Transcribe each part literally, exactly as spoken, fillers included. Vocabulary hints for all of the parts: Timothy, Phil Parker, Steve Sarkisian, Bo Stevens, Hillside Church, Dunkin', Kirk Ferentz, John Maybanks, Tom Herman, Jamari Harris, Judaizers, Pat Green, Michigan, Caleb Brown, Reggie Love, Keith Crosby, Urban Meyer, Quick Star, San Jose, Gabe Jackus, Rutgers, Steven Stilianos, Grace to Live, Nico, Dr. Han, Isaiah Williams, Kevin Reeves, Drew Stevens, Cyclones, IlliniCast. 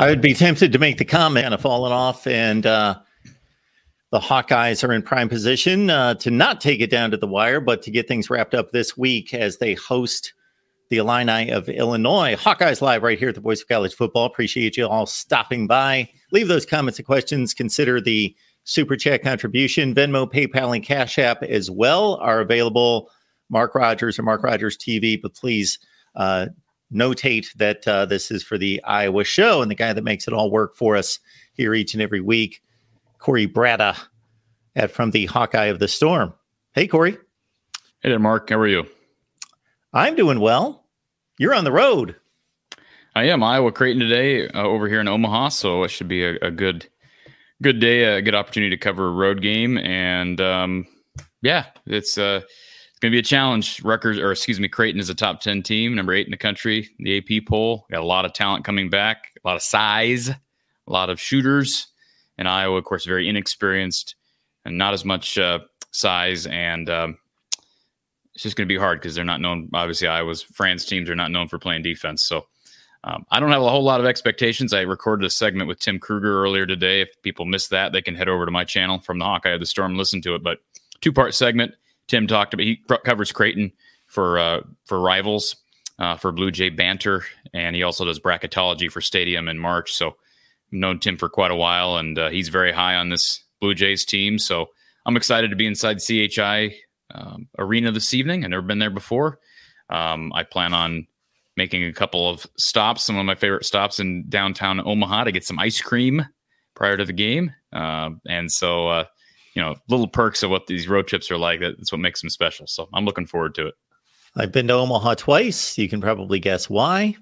I would be tempted to make the comment kind of fallen off, and uh, the Hawkeyes are in prime position uh, to not take it down to the wire, but to get things wrapped up this week as they host the Illini of Illinois. Hawkeyes Live right here at the Voice of College Football. Appreciate you all stopping by. Leave those comments and questions. Consider the Super Chat contribution. Venmo, PayPal, and Cash App as well are available. Mark Rogers or Mark Rogers T V, but please uh, notate that uh, this is for the Iowa show, and the guy that makes it all work for us here each and every week, Corey Bratta at from the Hawkeye of the Storm. Hey, Corey. Hey there, Mark. How are you? I'm doing well. You're on the road. I am. Iowa Creighton today uh, over here in Omaha, so it should be a, a good good day, a good opportunity to cover a road game. And, um, yeah, it's uh, it's going to be a challenge. Rutgers, or excuse me, Creighton is a top ten team, number eight in the country, the A P poll. Got a lot of talent coming back, a lot of size, a lot of shooters. And Iowa, of course, very inexperienced and not as much uh, size. And um, it's just going to be hard because they're not known. Obviously, Iowa's France teams are not known for playing defense. So um, I don't have a whole lot of expectations. I recorded a segment with Tim Kruger earlier today. If people missed that, they can head over to my channel from the Hawkeye of the Storm and listen to it. But two-part segment. Tim talked about, he covers Creighton for uh, for Rivals, uh, for Blue Jay Banter, and he also does bracketology for Stadium in March. So known Tim for quite a while, and uh, he's very high on this Blue Jays team. So I'm excited to be inside C H I um, Arena this evening. I've never been there before. Um, I plan on making a couple of stops, some of my favorite stops in downtown Omaha, to get some ice cream prior to the game. Uh, and so, uh, you know, little perks of what these road trips are like. That's what makes them special. So I'm looking forward to it. I've been to Omaha twice. You can probably guess why.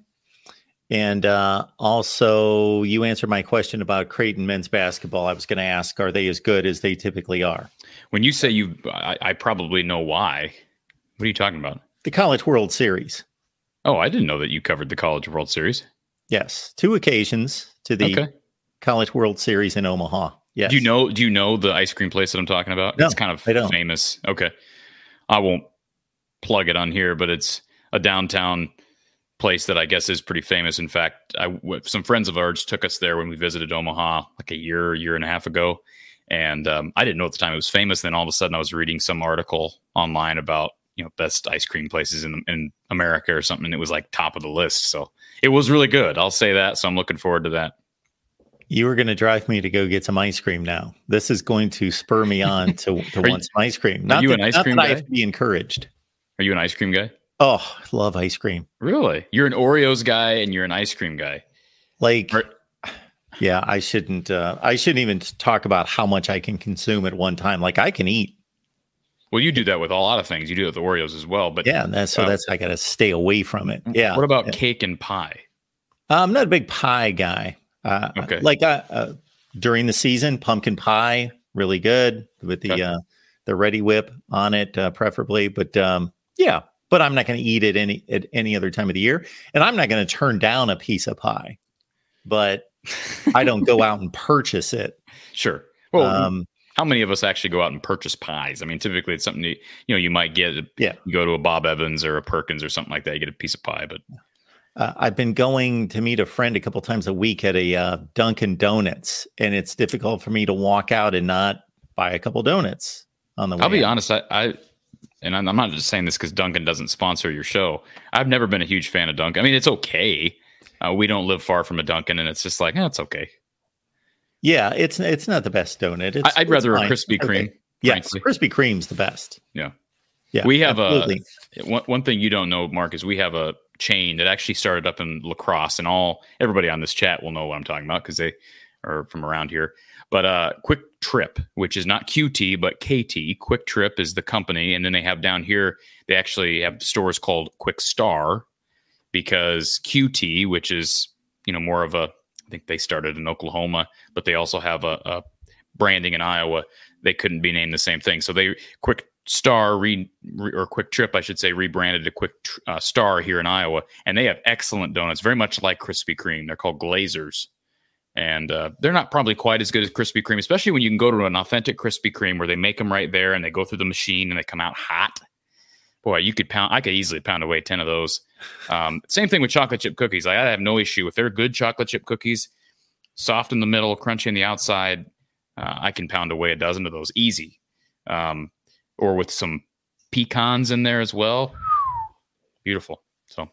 And uh, also, you answered my question about Creighton men's basketball. I was going to ask, are they as good as they typically are? When you say you, I, I probably know why. What are you talking about? The College World Series. Oh, I didn't know that you covered the College World Series. Yes, two occasions to the okay. College World Series in Omaha. Yes. Do you know? Do you know the ice cream place that I'm talking about? No, it's kind of I don't. famous. Okay, I won't plug it on here, but it's a downtown place that I guess is pretty famous. In fact, I, some friends of ours took us there when we visited Omaha like a year, year and a half ago. And um, I didn't know at the time it was famous. Then all of a sudden I was reading some article online about, you know, best ice cream places in in America or something. And it was like top of the list. So it was really good. I'll say that. So I'm looking forward to that. You were going to drive me to go get some ice cream now. This is going to spur me on to, to want you, some ice cream. Not you that, an ice not cream that guy? I have to be encouraged. Are you an ice cream guy? Oh, I love ice cream. Really? You're an Oreos guy and you're an ice cream guy. Like, Are- yeah, I shouldn't, uh, I shouldn't even talk about how much I can consume at one time. Like, I can eat. Well, you do that with a lot of things. You do it with Oreos as well, but yeah, that's, so uh, that's, I got to stay away from it. Yeah. What about yeah. cake and pie? Uh, I'm not a big pie guy. Uh, okay. Like, uh, uh, during the season, pumpkin pie, really good with the, okay. uh, the Ready Whip on it, uh, preferably, but, um, yeah. But I'm not going to eat it any at any other time of the year. And I'm not going to turn down a piece of pie. But I don't go out and purchase it. Sure. Well, um, how many of us actually go out and purchase pies? I mean, typically it's something you, you know, you might get. Yeah. You go to a Bob Evans or a Perkins or something like that. You get a piece of pie. But uh, I've been going to meet a friend a couple times a week at a uh, Dunkin' Donuts. And it's difficult for me to walk out and not buy a couple donuts on the way. I'll be out. honest. I... I And I'm not just saying this because Dunkin' doesn't sponsor your show. I've never been a huge fan of Dunkin'. I mean, it's okay. Uh, we don't live far from a Dunkin', and it's just like, eh, it's okay. Yeah, it's it's not the best donut. It's, I'd it's rather fine. a Krispy Kreme. Okay. Yes, Krispy Kreme's the best. Yeah, yeah. We have absolutely. a one, one thing you don't know, Mark, is we have a chain that actually started up in La Crosse, and all everybody on this chat will know what I'm talking about because they are from around here. But uh, Quick Trip, which is not Q T, but K T. Quick Trip is the company. And then they have down here, they actually have stores called Quick Star because Q T, which is, you know, more of a, I think they started in Oklahoma, but they also have a, a branding in Iowa. They couldn't be named the same thing. So they, Quick Star re, re, or Quick Trip, I should say, rebranded to Quick uh, Star here in Iowa. And they have excellent donuts, very much like Krispy Kreme. They're called Glazers. And uh, they're not probably quite as good as Krispy Kreme, especially when you can go to an authentic Krispy Kreme where they make them right there and they go through the machine and they come out hot. Boy, you could pound, I could easily pound away ten of those. Um, same thing with chocolate chip cookies. Like, I have no issue if they're good chocolate chip cookies. soft in the middle, crunchy in the outside. Uh, I can pound away a dozen of those easy, um, or with some pecans in there as well. Beautiful. So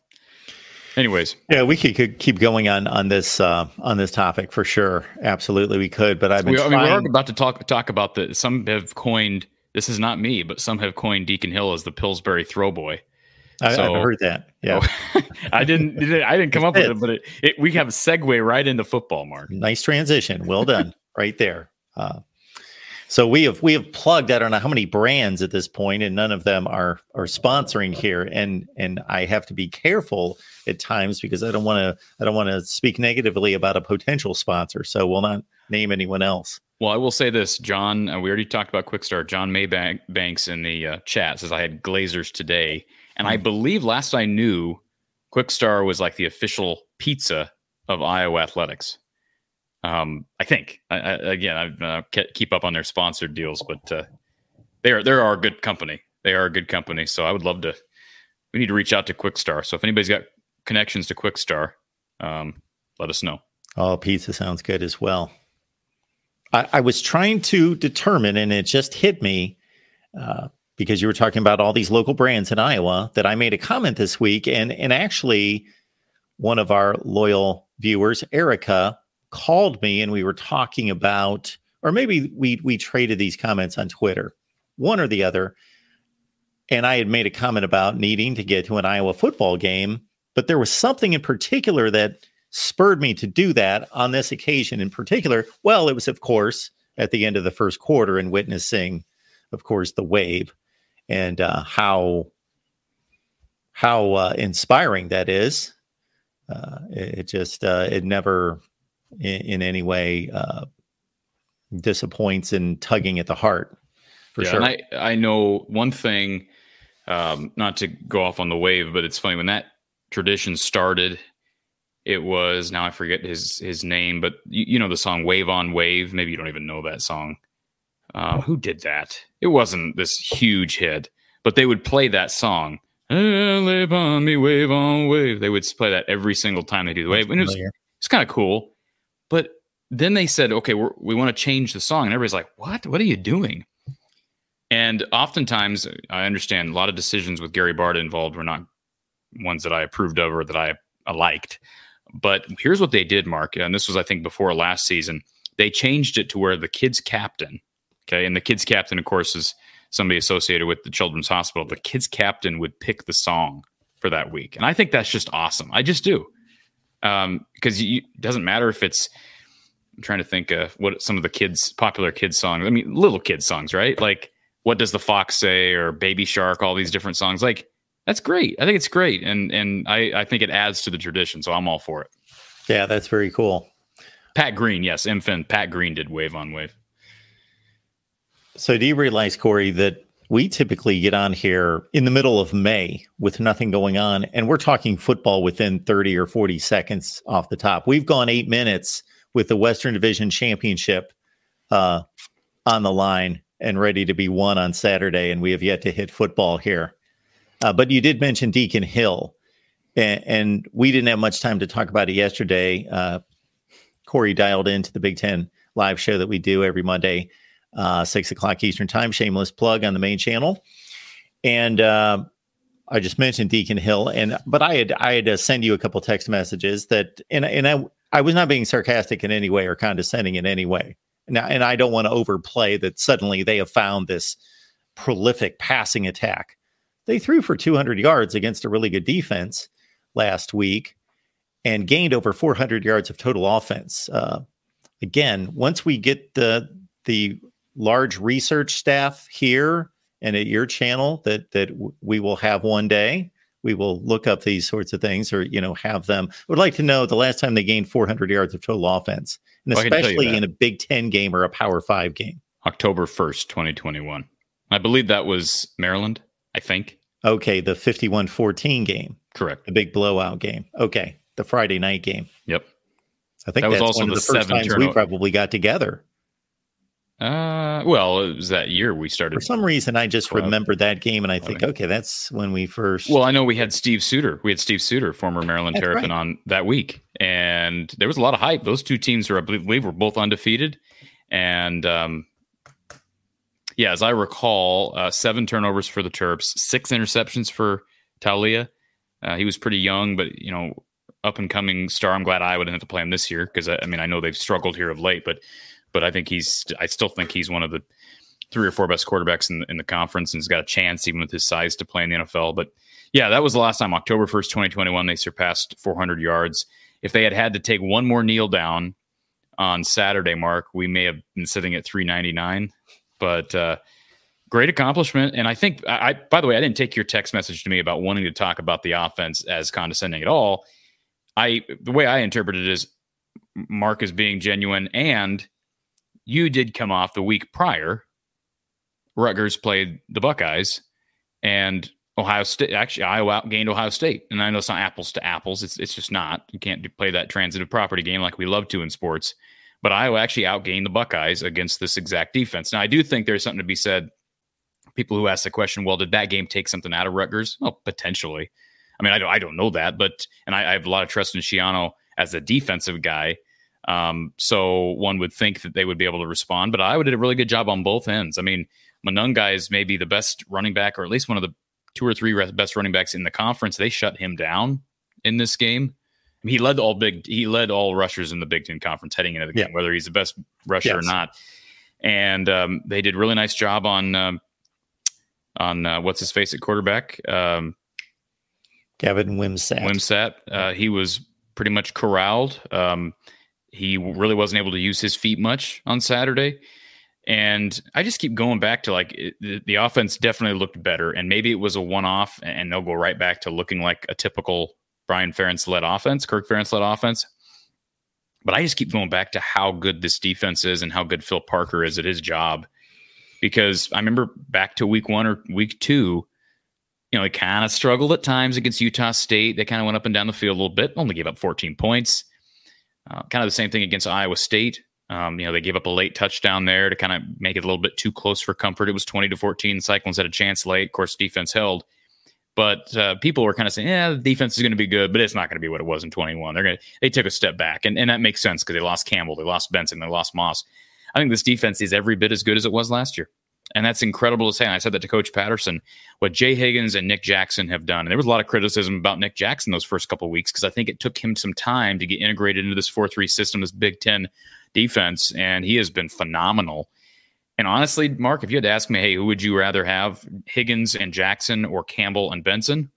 anyways, yeah, we could, could keep going on, on this, uh, on this topic for sure. Absolutely. We could, but I've been we, trying... I mean, we're about to talk, talk about the, some have coined, this is not me, but some have coined Deacon Hill as the Pillsbury throw boy. I, so, I've heard that. Yeah. Oh, I didn't, I didn't come up with it, but it, it, we have a segue right into football, Mark. Nice transition. Well done right there. Uh, so we have, we have plugged, I don't know how many brands at this point, and none of them are, are sponsoring here. And, and I have to be careful at times because I don't want to, I don't want to speak negatively about a potential sponsor. So we'll not name anyone else. Well, I will say this, John, uh, we already talked about Quick Start. John Maybanks in the uh, chat says, I had Glazers today. And I believe last I knew, Quick Start was like the official pizza of Iowa athletics. Um, I think I, I, again, I uh, keep up on their sponsored deals, but uh, they are they are a good company. They are a good company. So I would love to. We need to reach out to Quick Start. So if anybody's got connections to Quick Start, um, let us know. Oh, pizza sounds good as well. I, I was trying to determine, and it just hit me. Uh, Because you were talking about all these local brands in Iowa, that I made a comment this week. And, and actually, one of our loyal viewers, Erica, called me and we were talking about, or maybe we we traded these comments on Twitter, one or the other. And I had made a comment about needing to get to an Iowa football game. But there was something in particular that spurred me to do that on this occasion in particular. Well, it was, of course, at the end of the first quarter and witnessing, of course, the wave. And uh, how how uh, inspiring that is! Uh, it, it just uh, it never in, in any way uh, disappoints in tugging at the heart. For yeah, sure, and I I know one thing. Um, not to go off on the wave, but it's funny when that tradition started. It was now I forget his his name, but you, you know the song "Wave on Wave." Maybe you don't even know that song. Uh, who did that? It wasn't this huge hit, but they would play that song. Live on me, wave on wave. They would play that every single time they do the wave. And it was, it's kind of cool. But then they said, okay, we're, we want to change the song. And everybody's like, what? What are you doing? And oftentimes, I understand a lot of decisions with Gary Barta involved were not ones that I approved of or that I, I liked. But here's what they did, Mark. And this was, I think, before last season. They changed it to where the kids captain. Okay, and the kids' captain, of course, is somebody associated with the Children's Hospital. The kids' captain would pick the song for that week. And I think that's just awesome. I just do. Um, because it doesn't matter if it's, I'm trying to think of what some of the kids, popular kids' songs, I mean, little kids' songs, right? Like, What Does the Fox Say? Or Baby Shark, all these different songs. Like, that's great. I think it's great. And and I, I think it adds to the tradition, so I'm all for it. Yeah, that's very cool. Pat Green, yes, M F I N, Pat Green did Wave on Wave. So do you realize, Corey, that we typically get on here in the middle of May with nothing going on, and we're talking football within thirty or forty seconds off the top. We've gone eight minutes with the Western Division Championship uh, on the line and ready to be won on Saturday, and we have yet to hit football here. Uh, but you did mention Deacon Hill, and, and we didn't have much time to talk about it yesterday. Uh, Corey dialed into the Big Ten live show that we do every Monday. Uh, six o'clock Eastern time, shameless plug on the main channel. And uh, I just mentioned Deacon Hill, and but I had I had to send you a couple text messages that, and and I I was not being sarcastic in any way or condescending in any way. And I, and I don't want to overplay that suddenly they have found this prolific passing attack. They threw for two hundred yards against a really good defense last week and gained over four hundred yards of total offense. Uh, again, once we get the the large research staff here and at your channel that that we will have one day. We will look up these sorts of things, or, you know, have them. I would like to know the last time they gained four hundred yards of total offense, and well, especially in a Big Ten game or a Power Five game. October first, twenty twenty-one. I believe that was Maryland, I think. Okay, the fifty-one fourteen game. Correct. The big blowout game. Okay, the Friday night game. Yep. I think that was also one of the, the first times turnover. We probably got together. Uh, well, it was that year we started. For some reason, I just remember that game, and I think, okay, that's when we first. Well, I know we had Steve Suter. We had Steve Suter, former Maryland that's Terrapin, right. on that week, and there was a lot of hype. Those two teams were, I believe, were both undefeated, and um, yeah, as I recall, uh, seven turnovers for the Terps, six interceptions for Taulia. Uh, he was pretty young, but you know, up and coming star. I'm glad I wouldn't have to play him this year because I, I mean, I know they've struggled here of late, but. But I think he's. I still think he's one of the three or four best quarterbacks in, in the conference, and he's got a chance, even with his size, to play in the N F L. But yeah, that was the last time, October first, twenty twenty-one. They surpassed four hundred yards. If they had had to take one more kneel down on Saturday, Mark, we may have been sitting at three ninety-nine. But uh, great accomplishment. And I think, I, I by the way, I didn't take your text message to me about wanting to talk about the offense as condescending at all. I the way I interpret it is Mark is being genuine and. You did come off the week prior. Rutgers played the Buckeyes, and Ohio State actually Iowa outgained Ohio State. And I know it's not apples to apples; it's it's just not. You can't play that transitive property game like we love to in sports. But Iowa actually outgained the Buckeyes against this exact defense. Now I do think there's something to be said. People who ask the question, "Well, did that game take something out of Rutgers?" Well, potentially. I mean, I don't I don't know that, but and I, I have a lot of trust in Schiano as a defensive guy. Um, so one would think that they would be able to respond, but Iowa did a really good job on both ends. I mean, Manunga is maybe the best running back, or at least one of the two or three best running backs in the conference. They shut him down in this game. I mean, he led all big, he led all rushers in the Big Ten Conference heading into the yeah. game, whether he's the best rusher yes. or not. And, um, they did a really nice job on, um, on, uh, what's his face at quarterback? Um, Gavin Wimsatt. Wimsatt. Uh, he was pretty much corralled. Um, He really wasn't able to use his feet much on Saturday. And I just keep going back to like it, the offense definitely looked better. And maybe it was a one-off and they'll go right back to looking like a typical Brian Ferentz led offense, Kirk Ferentz led offense. But I just keep going back to how good this defense is and how good Phil Parker is at his job. Because I remember back to week one or week two, you know, he kind of struggled at times against Utah State. They kind of went up and down the field a little bit, only gave up fourteen points. Uh, kind of the same thing against Iowa State. Um, you know, they gave up a late touchdown there to kind of make it a little bit too close for comfort. It was twenty to fourteen. The Cyclones had a chance late. Of course, defense held. But uh, people were kind of saying, yeah, the defense is going to be good, but it's not going to be what it was in twenty-one. They're going to, they took a step back. And, and that makes sense because they lost Campbell. They lost Benson. They lost Moss. I think this defense is every bit as good as it was last year. And that's incredible to say. And I said that to Coach Patterson, what Jay Higgins and Nick Jackson have done. And there was a lot of criticism about Nick Jackson those first couple of weeks because I think it took him some time to get integrated into this four three system, this Big Ten defense. And he has been phenomenal. And honestly, Mark, if you had to ask me, hey, who would you rather have, Higgins and Jackson or Campbell and Benson?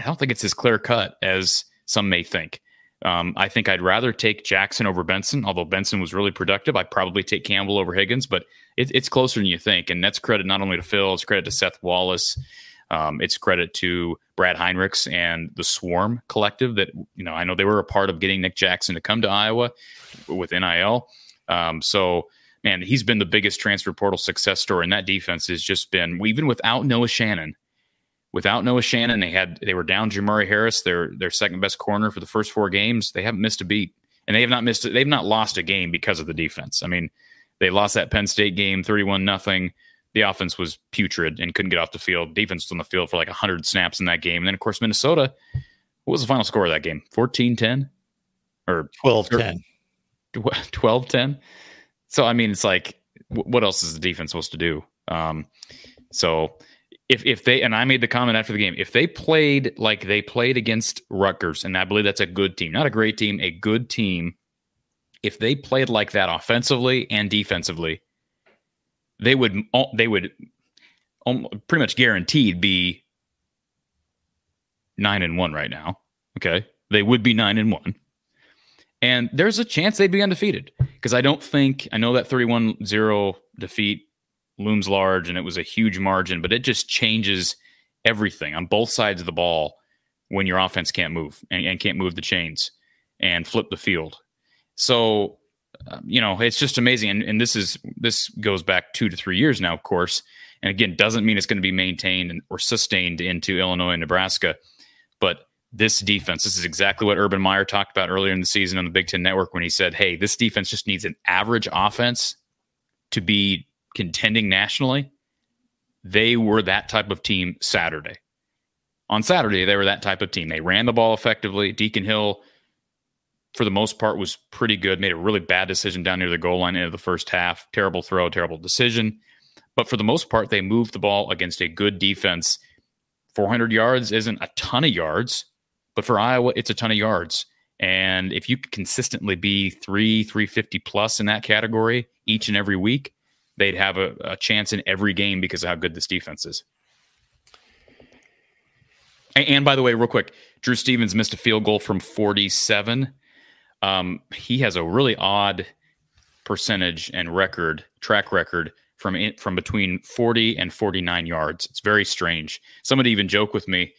I don't think it's as clear cut as some may think. Um, I think I'd rather take Jackson over Benson, although Benson was really productive. I'd probably take Campbell over Higgins, but it, it's closer than you think. And that's credit not only to Phil, it's credit to Seth Wallace. Um, it's credit to Brad Hinrichs and the Swarm Collective that, you know, I know they were a part of getting Nick Jackson to come to Iowa with N I L. Um, so, man, he's been the biggest transfer portal success story. And that defense has just been, even without Noah Shannon, Without Noah Shannon, they had they were down Jamari Harris, their their second best corner for the first four games. They haven't missed a beat, and they have not missed a, they've not lost a game because of the defense. I mean, they lost that Penn State game thirty-one nothing. The offense was putrid and couldn't get off the field. Defense was on the field for like one hundred snaps in that game. And then of course Minnesota, what was the final score of that game? fourteen ten or twelve ten. twelve ten. So I mean, it's like what else is the defense supposed to do? Um, so If if they and I made the comment after the game, if they played like they played against Rutgers, and I believe that's a good team, not a great team, a good team. If they played like that offensively and defensively, they would they would pretty much guaranteed be nine and one right now. Okay, they would be nine and one, and there's a chance they'd be undefeated because I don't think I know that thirty-one zero defeat. Looms large, and it was a huge margin, but it just changes everything on both sides of the ball when your offense can't move and, and can't move the chains and flip the field. So, um, you know, it's just amazing. And, and this is this goes back two to three years now, of course. And again, doesn't mean it's going to be maintained or sustained into Illinois and Nebraska. But this defense, this is exactly what Urban Meyer talked about earlier in the season on the Big Ten Network when he said, hey, this defense just needs an average offense to be contending nationally, they were that type of team Saturday. On Saturday, they were that type of team. They ran the ball effectively. Deacon Hill, for the most part, was pretty good. Made a really bad decision down near the goal line into the first half. Terrible throw, terrible decision. But for the most part, they moved the ball against a good defense. four hundred yards isn't a ton of yards, but for Iowa, it's a ton of yards. And if you could consistently be three, three fifty plus in that category each and every week, they'd have a, a chance in every game because of how good this defense is. And, and by the way, real quick, Drew Stevens missed a field goal from forty-seven. Um, he has a really odd percentage and record, track record from in, from between forty and forty-nine yards. It's very strange. Somebody even joked with me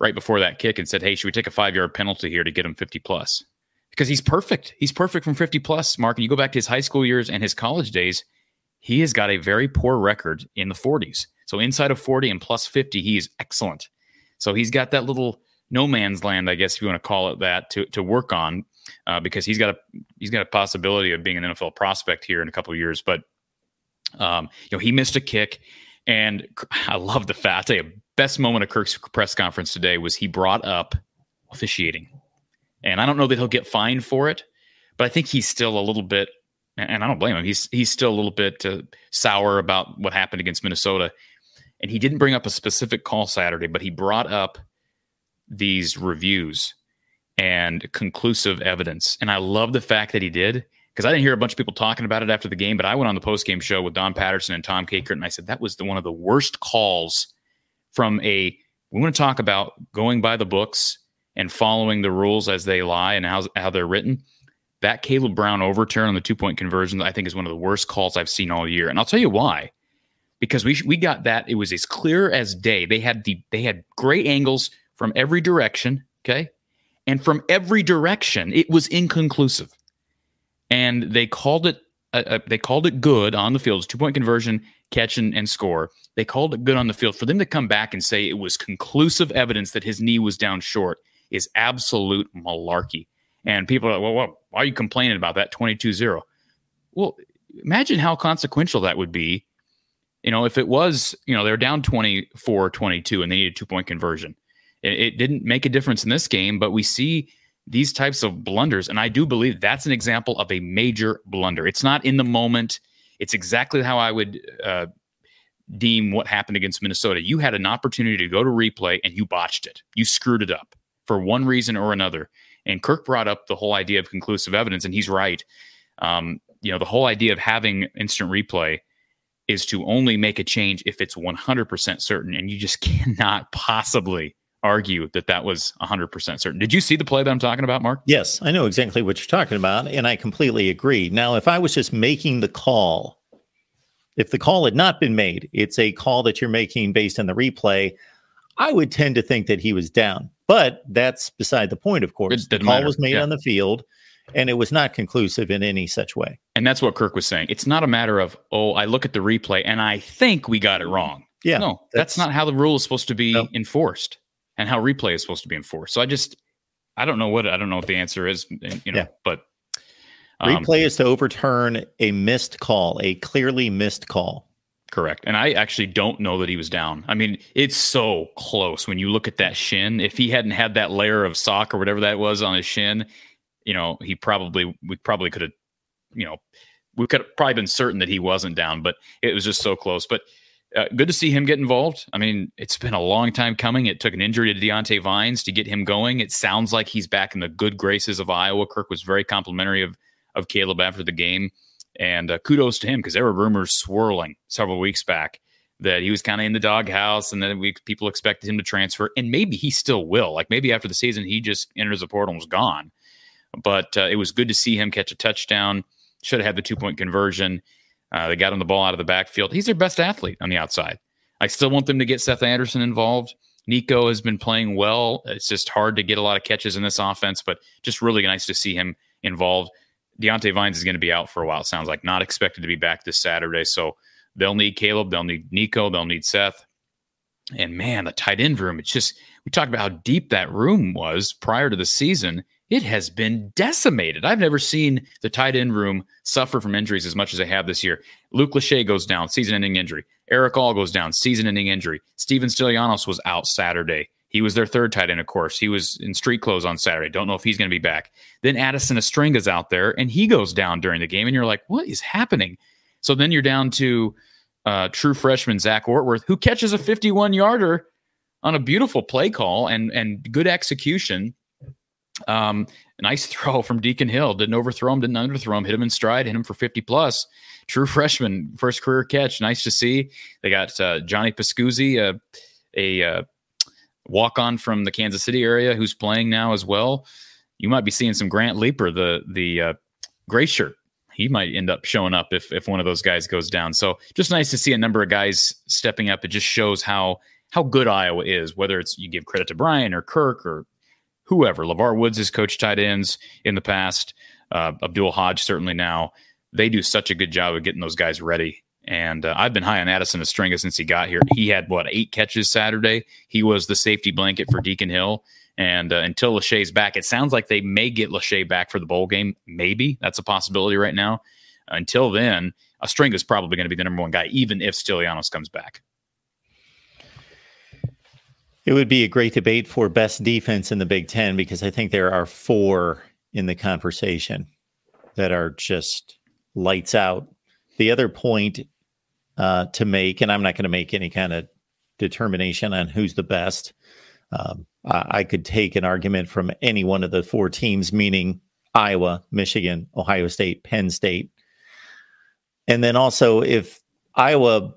right before that kick and said, hey, should we take a five-yard penalty here to get him fifty plus? Because he's perfect. He's perfect from fifty plus, Mark. And you go back to his high school years and his college days, he has got a very poor record in the forties. So inside of forty and plus fifty, he is excellent. So he's got that little no man's land, I guess if you want to call it that, to to work on uh, because he's got a he's got a possibility of being an N F L prospect here in a couple of years. But um, you know, he missed a kick, and I love the fact. I tell you, best moment of Kirk's press conference today was he brought up officiating. And I don't know that he'll get fined for it, but I think he's still a little bit, and I don't blame him, he's he's still a little bit uh, sour about what happened against Minnesota. And he didn't bring up a specific call Saturday, but he brought up these reviews and conclusive evidence. And I love the fact that he did, because I didn't hear a bunch of people talking about it after the game, but I went on the postgame show with Don Patterson and Tom Kakert, and I said, that was the, one of the worst calls from a, we want to talk about going by the books and following the rules as they lie and how, how they're written. That Caleb Brown overturn on the two-point conversion, I think, is one of the worst calls I've seen all year. And I'll tell you why. Because we we got that. It was as clear as day. They had the they had great angles from every direction, okay? And from every direction, it was inconclusive. And they called it uh, they called it good on the field. It's two-point conversion, catch, and, and score. They called it good on the field. For them to come back and say it was conclusive evidence that his knee was down short is absolute malarkey. And people are like, well, well, why are you complaining about that twenty-two zero? Well, imagine how consequential that would be. You know, if it was, you know, they're down twenty-four twenty-two and they need a two-point conversion. It, it didn't make a difference in this game, but we see these types of blunders. And I do believe that's an example of a major blunder. It's not in the moment. It's exactly how I would uh, deem what happened against Minnesota. You had an opportunity to go to replay and you botched it. You screwed it up for one reason or another. And Kirk brought up the whole idea of conclusive evidence, and he's right. Um, you know, the whole idea of having instant replay is to only make a change if it's one hundred percent certain, and you just cannot possibly argue that that was one hundred percent certain. Did you see the play that I'm talking about, Mark? Yes, I know exactly what you're talking about, and I completely agree. Now, if I was just making the call, if the call had not been made, it's a call that you're making based on the replay, I would tend to think that he was down. But that's beside the point, of course. The call matter. was made yeah. on the field, and it was not conclusive in any such way. And that's what Kirk was saying. It's not a matter of, oh, I look at the replay, and I think we got it wrong. Yeah, no, that's, that's not how the rule is supposed to be no. enforced and how replay is supposed to be enforced. So I just, I don't know what, I don't know what the answer is, you know, yeah. but. Um, replay is to overturn a missed call, a clearly missed call. Correct. And I actually don't know that he was down. I mean, it's so close when you look at that shin. If he hadn't had that layer of sock or whatever that was on his shin, you know, he probably, we probably could have, you know, we could have probably been certain that he wasn't down, but it was just so close. But uh, good to see him get involved. I mean, it's been a long time coming. It took an injury to Deontay Vines to get him going. It sounds like he's back in the good graces of Iowa. Kirk was very complimentary of, of Caleb after the game. And uh, kudos to him, because there were rumors swirling several weeks back that he was kind of in the doghouse, and then we, people expected him to transfer. And maybe he still will. Like maybe after the season, he just enters the portal and was gone. But uh, it was good to see him catch a touchdown. Should have had the two-point conversion. Uh, they got him the ball out of the backfield. He's their best athlete on the outside. I still want them to get Seth Anderson involved. Nico has been playing well. It's just hard to get a lot of catches in this offense, but just really nice to see him involved. Deontay Vines is going to be out for a while. It sounds like not expected to be back this Saturday. So they'll need Caleb. They'll need Nico. They'll need Seth. And man, the tight end room, it's just, we talked about how deep that room was prior to the season. it has been decimated. I've never seen the tight end room suffer from injuries as much as they have this year. Luke Lachey goes down, season-ending injury. Eric All goes down, season-ending injury. Steven Stilianos was out Saturday. He was their third tight end, of course. He was in street clothes on Saturday. Don't know if he's going to be back. Then Addison Estringa's out there, and he goes down during the game, and you're like, what is happening? So then you're down to uh, true freshman Zach Ortworth, who catches a fifty-one-yarder on a beautiful play call and and good execution. Um, nice throw from Deacon Hill. Didn't overthrow him, didn't underthrow him. Hit him in stride, hit him for fifty-plus. True freshman, first career catch. Nice to see. They got uh, Johnny Pascuzzi, uh, a uh, walk-on from the Kansas City area who's playing now as well. You might be seeing some Grant Leeper, the the uh, gray shirt. He might end up showing up if if one of those guys goes down. So just nice to see a number of guys stepping up. It just shows how how good Iowa is, whether it's you give credit to Brian or Kirk or whoever. LeVar Woods has coached tight ends in the past. Uh, Abdul Hodge certainly now. They do such a good job of getting those guys ready. And uh, I've been high on Addison Estringa since he got here. He had, what, eight catches Saturday. He was the safety blanket for Deacon Hill. And uh, until Lachey's back, it sounds like they may get Lachey back for the bowl game. Maybe. That's a possibility right now. Until then, Estringa's probably going to be the number one guy, even if Stilianos comes back. It would be a great debate for best defense in the Big Ten, because I think there are four in the conversation that are just lights out. The other point uh, to make, and I'm not going to make any kind of determination on who's the best. Um, I-, I could take an argument from any one of the four teams, meaning Iowa, Michigan, Ohio State, Penn State. And then also if Iowa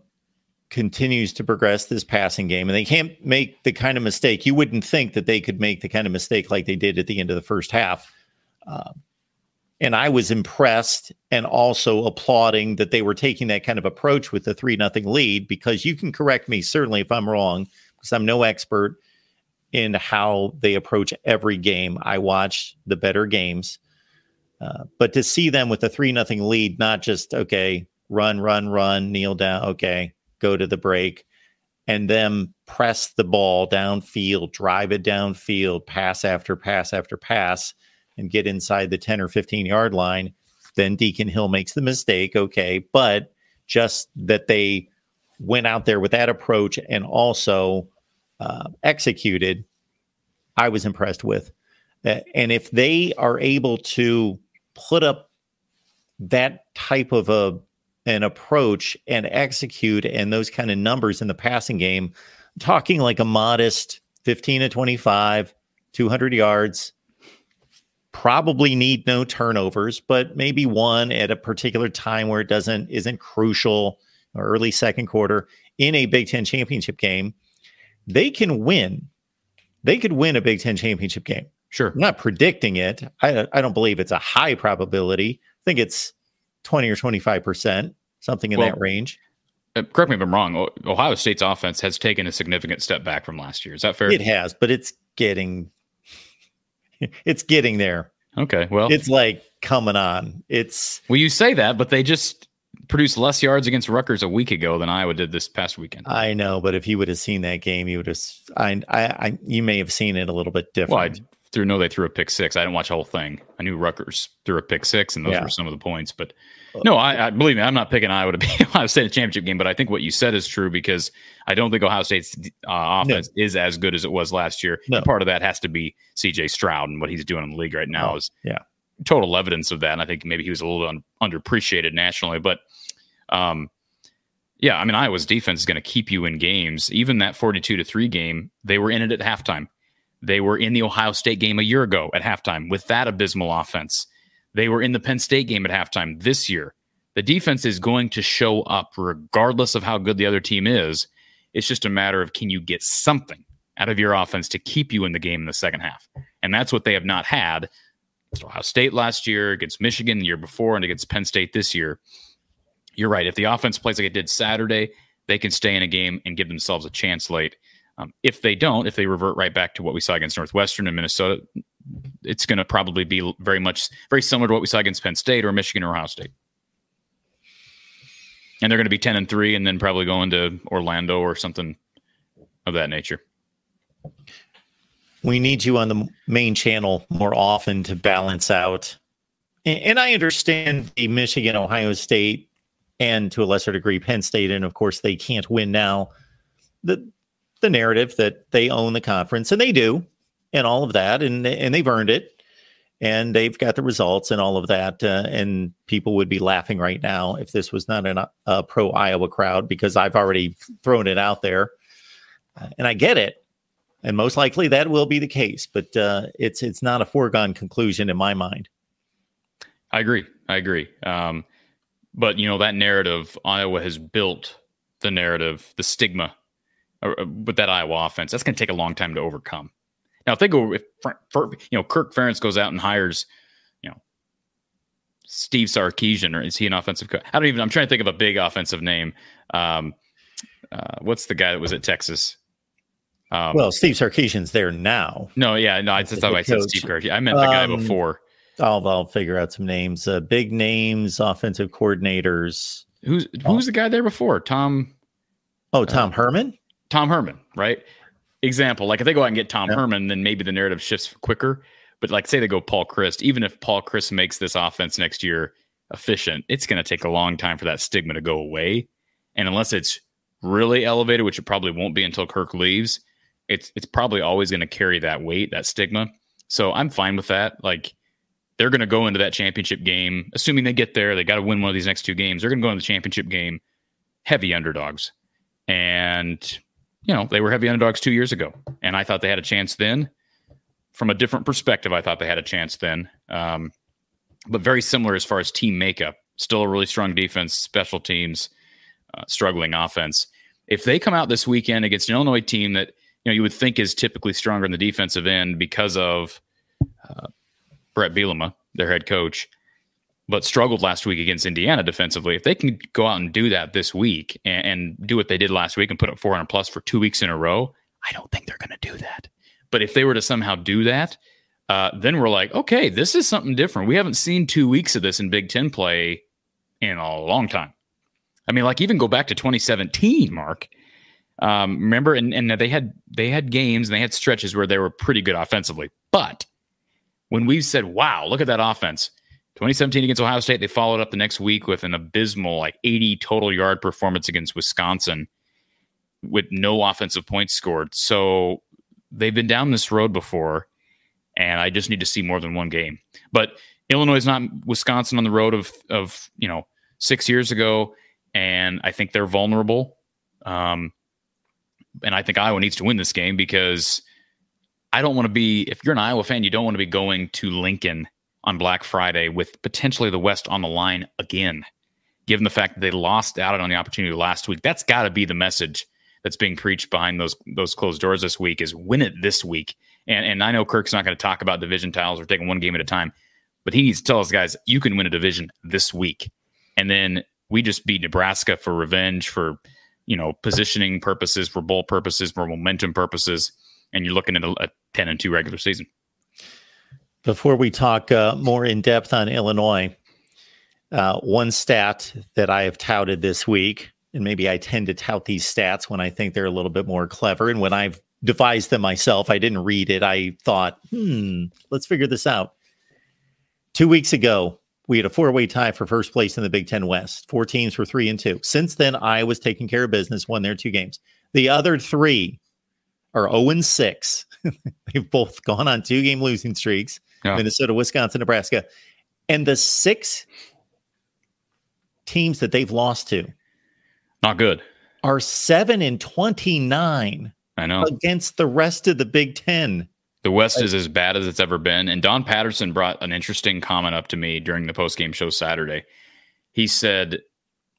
continues to progress this passing game, and they can't make the kind of mistake. You wouldn't think that they could make the kind of mistake like they did at the end of the first half. Uh, and I was impressed and also applauding that they were taking that kind of approach with the three nothing lead, because you can correct me certainly if I'm wrong, because I'm no expert in how they approach every game. I watch the better games. Uh, but to see them with a three nothing lead, not just, okay, run, run, run, kneel down. Okay. Go to the break, and them press the ball downfield, drive it downfield, pass after pass after pass, and get inside the ten or fifteen-yard line. Then Deacon Hill makes the mistake, okay, but just that they went out there with that approach and also uh, executed, I was impressed with. Uh, and if they are able to put up that type of a and approach and execute and those kind of numbers in the passing game, I'm talking like a modest fifteen to twenty-five, two hundred yards, probably need no turnovers, but maybe one at a particular time where it doesn't, isn't crucial, or early second quarter in a Big Ten championship game, they can win. They could win a Big Ten championship game. Sure. I'm not predicting it. I, I don't believe it's a high probability. I think it's twenty or twenty-five percent, something in well, that range. Uh, correct me if I'm wrong. Ohio State's offense has taken a significant step back from last year. Is that fair? It has, but it's getting, it's getting there. Okay. Well, it's like coming on. It's well, you say that, but they just produced less yards against Rutgers a week ago than Iowa did this past weekend. I know, but if you would have seen that game, you would have. I, I, I you may have seen it a little bit different. Well, I threw no, they threw a pick six. I didn't watch the whole thing. I knew Rutgers threw a pick six, and those yeah. were some of the points. But no, I, I believe me, I'm not picking Iowa to be Ohio State in the championship game, but I think what you said is true, because I don't think Ohio State's uh, offense no. is as good as it was last year. No. And part of that has to be C J Stroud, and what he's doing in the league right now oh, is yeah. total evidence of that. And I think maybe he was a little un- underappreciated nationally. But um, yeah, I mean, Iowa's defense is going to keep you in games. Even that forty-two to three game, they were in it at halftime. They were in the Ohio State game a year ago at halftime with that abysmal offense. They were in the Penn State game at halftime this year. The defense is going to show up regardless of how good the other team is. It's just a matter of, can you get something out of your offense to keep you in the game in the second half? And that's what they have not had. It's Ohio State last year, against Michigan the year before, and against Penn State this year. You're right. If the offense plays like it did Saturday, they can stay in a game and give themselves a chance late. Um, if they don't, if they revert right back to what we saw against Northwestern and Minnesota, it's going to probably be very much very similar to what we saw against Penn State or Michigan or Ohio State. And they're going to be ten and three and then probably going to Orlando or something of that nature. we need you on the main channel more often to balance out. And, and I understand the Michigan, Ohio State, and to a lesser degree, Penn State, and of course they can't win now, the the narrative that they own the conference, and they do, and all of that, and and they've earned it, and they've got the results and all of that, uh, and people would be laughing right now if this was not an, a pro-Iowa crowd, because I've already thrown it out there, uh, and I get it, and most likely that will be the case, but uh, it's it's not a foregone conclusion in my mind. I agree. I agree. Um, but, you know, that narrative, Iowa has built the narrative, the stigma uh, with that Iowa offense. That's going to take a long time to overcome. Now, if they go, if, you know, Kirk Ferentz goes out and hires, you know, Steve Sarkisian, or is he an offensive coach? I don't even, I'm trying to think of a big offensive name. Um, uh, what's the guy that was at Texas? Um, well, Steve Sarkisian's there now. No, yeah, no, I just thought I said Steve Sarkisian. I meant the guy um, before. I'll, I'll figure out some names. Uh, big names, offensive coordinators. Who's who's oh. the guy there before? Tom? Oh, Tom uh, Herman? Tom Herman, right? Example, like if they go out and get Tom yep. Herman, then maybe the narrative shifts quicker. But like say they go Paul Chryst, even if Paul Chryst makes this offense next year efficient, it's going to take a long time for that stigma to go away. And unless it's really elevated, which it probably won't be until Kirk leaves, it's it's probably always going to carry that weight, that stigma. So I'm fine with that. Like, they're going to go into that championship game, assuming they get there, they got to win one of these next two games. They're going to go into the championship game heavy underdogs. And, you know, they were heavy underdogs two years ago, and I thought they had a chance then. From a different perspective, I thought they had a chance then. Um, but very similar as far as team makeup. Still a really strong defense, special teams, uh, struggling offense. If they come out this weekend against an Illinois team that, you know, you would think is typically stronger in the defensive end because of uh, Brett Bielema, their head coach, but struggled last week against Indiana defensively. If they can go out and do that this week and, and do what they did last week and put up four hundred plus for two weeks in a row, I don't think they're going to do that. But if they were to somehow do that, uh, then we're like, okay, this is something different. We haven't seen two weeks of this in Big Ten play in a long time. I mean, like even go back to twenty seventeen, Mark. Um, remember, and, and they had they had games and they had stretches where they were pretty good offensively, but when we've said, wow, look at that offense, twenty seventeen against Ohio State, they followed up the next week with an abysmal, like eighty total yard performance against Wisconsin with no offensive points scored. So they've been down this road before, and I just need to see more than one game. But Illinois is not Wisconsin on the road of, of you know, six years ago, and I think they're vulnerable. Um, and I think Iowa needs to win this game because I don't want to be, if you're an Iowa fan, you don't want to be going to Lincoln on Black Friday with potentially the West on the line again, given the fact that they lost out on the opportunity last week. That's got to be the message that's being preached behind those those closed doors this week, is win it this week. And and I know Kirk's not going to talk about division titles or taking one game at a time, but he needs to tell us, guys, you can win a division this week. And then we just beat Nebraska for revenge, for, you know, positioning purposes, for bowl purposes, for momentum purposes. And you're looking at a ten and two regular season. Before we talk uh, more in depth on Illinois, uh, one stat that I have touted this week, and maybe I tend to tout these stats when I think they're a little bit more clever, and when I've devised them myself, I didn't read it. I thought, hmm, let's figure this out. Two weeks ago, we had a four-way tie for first place in the Big Ten West. Four teams were three and two. Since then, Iowa's taken care of business, won their two games. The other three are oh and six. They've both gone on two-game losing streaks, yeah. Minnesota, Wisconsin, Nebraska. And the six teams that they've lost to, not good, are seven and twenty-nine. I know, against the rest of the Big Ten. The West like, is as bad as it's ever been. And Don Patterson brought an interesting comment up to me during the postgame show Saturday. He said,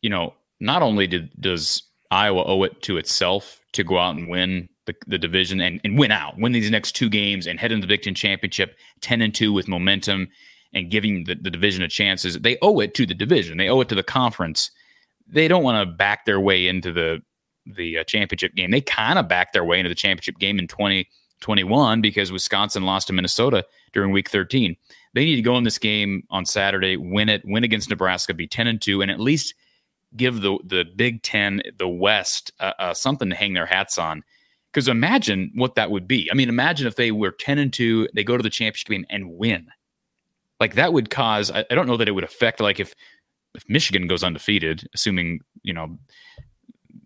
you know, not only did, does Iowa owe it to itself to go out and win The, the division and, and win out, win these next two games and head into the Big Ten Championship ten and two with momentum and giving the, the division a chance. They owe it to the division. They owe it to the conference. They don't want to back their way into the, the uh, championship game. They kind of backed their way into the championship game in twenty twenty-one because Wisconsin lost to Minnesota during week thirteen. They need to go in this game on Saturday, win it, win against Nebraska, be ten and two, and at least give the, the Big Ten, the West, uh, uh, something to hang their hats on. Because imagine what that would be. I mean, imagine if they were ten and two, they go to the championship game and win. Like, that would cause, I, I don't know that it would affect, like, if, if Michigan goes undefeated, assuming, you know,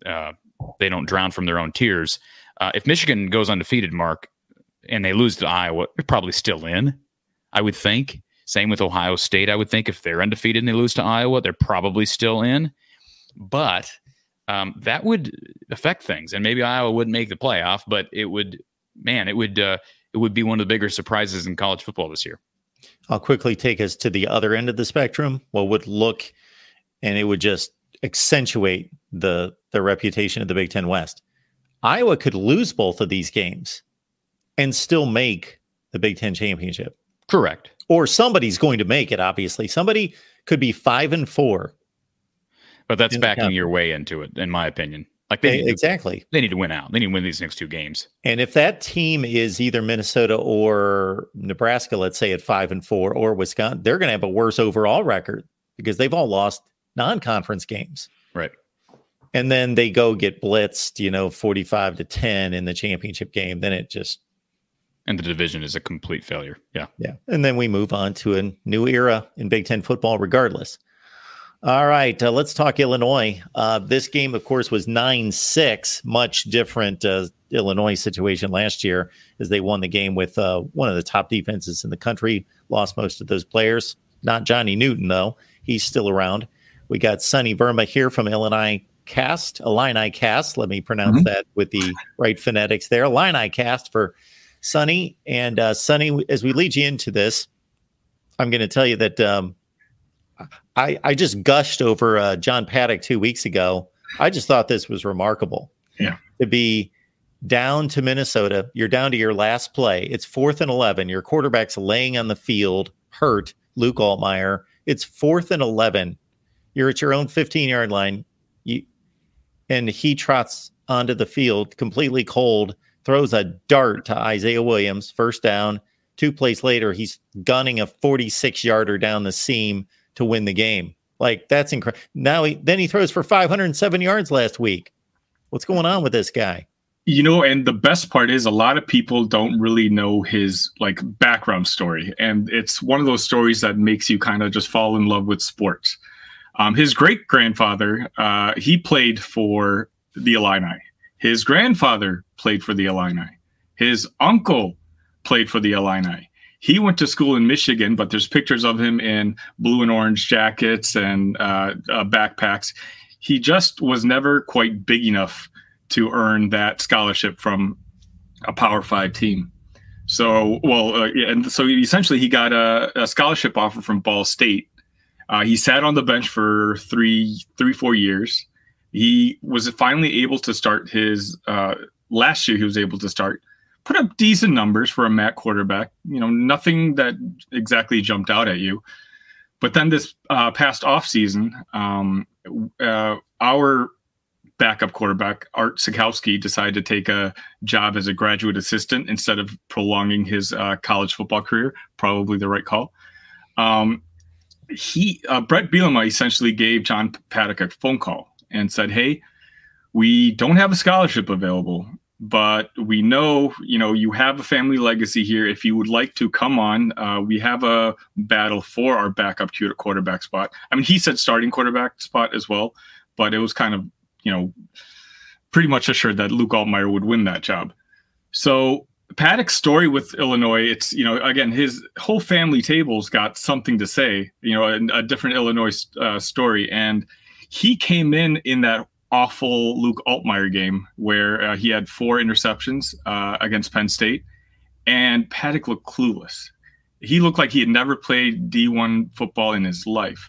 uh, they don't drown from their own tears. Uh, if Michigan goes undefeated, Mark, and they lose to Iowa, they're probably still in, I would think. Same with Ohio State, I would think. If they're undefeated and they lose to Iowa, they're probably still in. But um, that would affect things. And maybe Iowa wouldn't make the playoff, but it would, man, it would uh, it would be one of the bigger surprises in college football this year. I'll quickly take us to the other end of the spectrum. What would look, and it would just accentuate the the reputation of the Big Ten West. Iowa could lose both of these games and still make the Big Ten championship. Correct. Or somebody's going to make it, obviously. Somebody could be five and four. But that's backing your way into it, in my opinion. Like they need to, exactly. They need to win out. They need to win these next two games. And if that team is either Minnesota or Nebraska, let's say at five and four, or Wisconsin, they're going to have a worse overall record because they've all lost non-conference games. Right. And then they go get blitzed, you know, forty-five to ten in the championship game. Then it just. And the division is a complete failure. Yeah. Yeah. And then we move on to a new era in Big Ten football, regardless. All right. Uh, let's talk Illinois. Uh, this game, of course, was nine six, much different uh, Illinois situation last year as they won the game with uh, one of the top defenses in the country, lost most of those players. Not Johnny Newton, though. He's still around. We got Sunny Verma here from IlliniCast. Cast Illini Cast. Let me pronounce mm-hmm. that with the right phonetics there. Illini Cast for Sunny. And uh, Sunny, as we lead you into this, I'm going to tell you that um, I, I just gushed over uh, John Paddock two weeks ago. I just thought this was remarkable. Yeah, to be down to Minnesota. You're down to your last play. It's fourth and eleven. Your quarterback's laying on the field, hurt. Luke Altmyer. It's fourth and eleven. You're at your own fifteen-yard line. You. And he trots onto the field completely cold, throws a dart to Isaiah Williams, first down. Two plays later, he's gunning a forty-six-yarder down the seam to win the game. Like, that's incredible. Now, he, then he throws for five hundred seven yards last week. What's going on with this guy? You know, and the best part is a lot of people don't really know his, like, background story. And it's one of those stories that makes you kind of just fall in love with sports. Um, his great-grandfather, uh, he played for the Illini. His grandfather played for the Illini. His uncle played for the Illini. He went to school in Michigan, but there's pictures of him in blue and orange jackets and uh, uh, backpacks. He just was never quite big enough to earn that scholarship from a Power Five team. So, well, uh, and so essentially he got a, a scholarship offer from Ball State. Uh, he sat on the bench for three, three, four years. He was finally able to start his uh, last year. He was able to start, put up decent numbers for a MAC quarterback. You know, nothing that exactly jumped out at you. But then this uh, past offseason, um, uh, our backup quarterback, Art Sikowski, decided to take a job as a graduate assistant instead of prolonging his uh, college football career. Probably the right call. Um, He uh, Brett Bielema essentially gave John Paddock a phone call and said, "Hey, we don't have a scholarship available, but we know you know you have a family legacy here. If you would like to come on, uh, we have a battle for our backup quarterback spot." I mean, he said starting quarterback spot as well, but it was kind of you know pretty much assured that Luke Altmyer would win that job. So. Paddock's story with Illinois, it's, you know, again, his whole family table's got something to say, you know, a, a different Illinois uh, story. And he came in in that awful Luke Altmyer game where uh, he had four interceptions uh, against Penn State. And Paddock looked clueless. He looked like he had never played D one football in his life.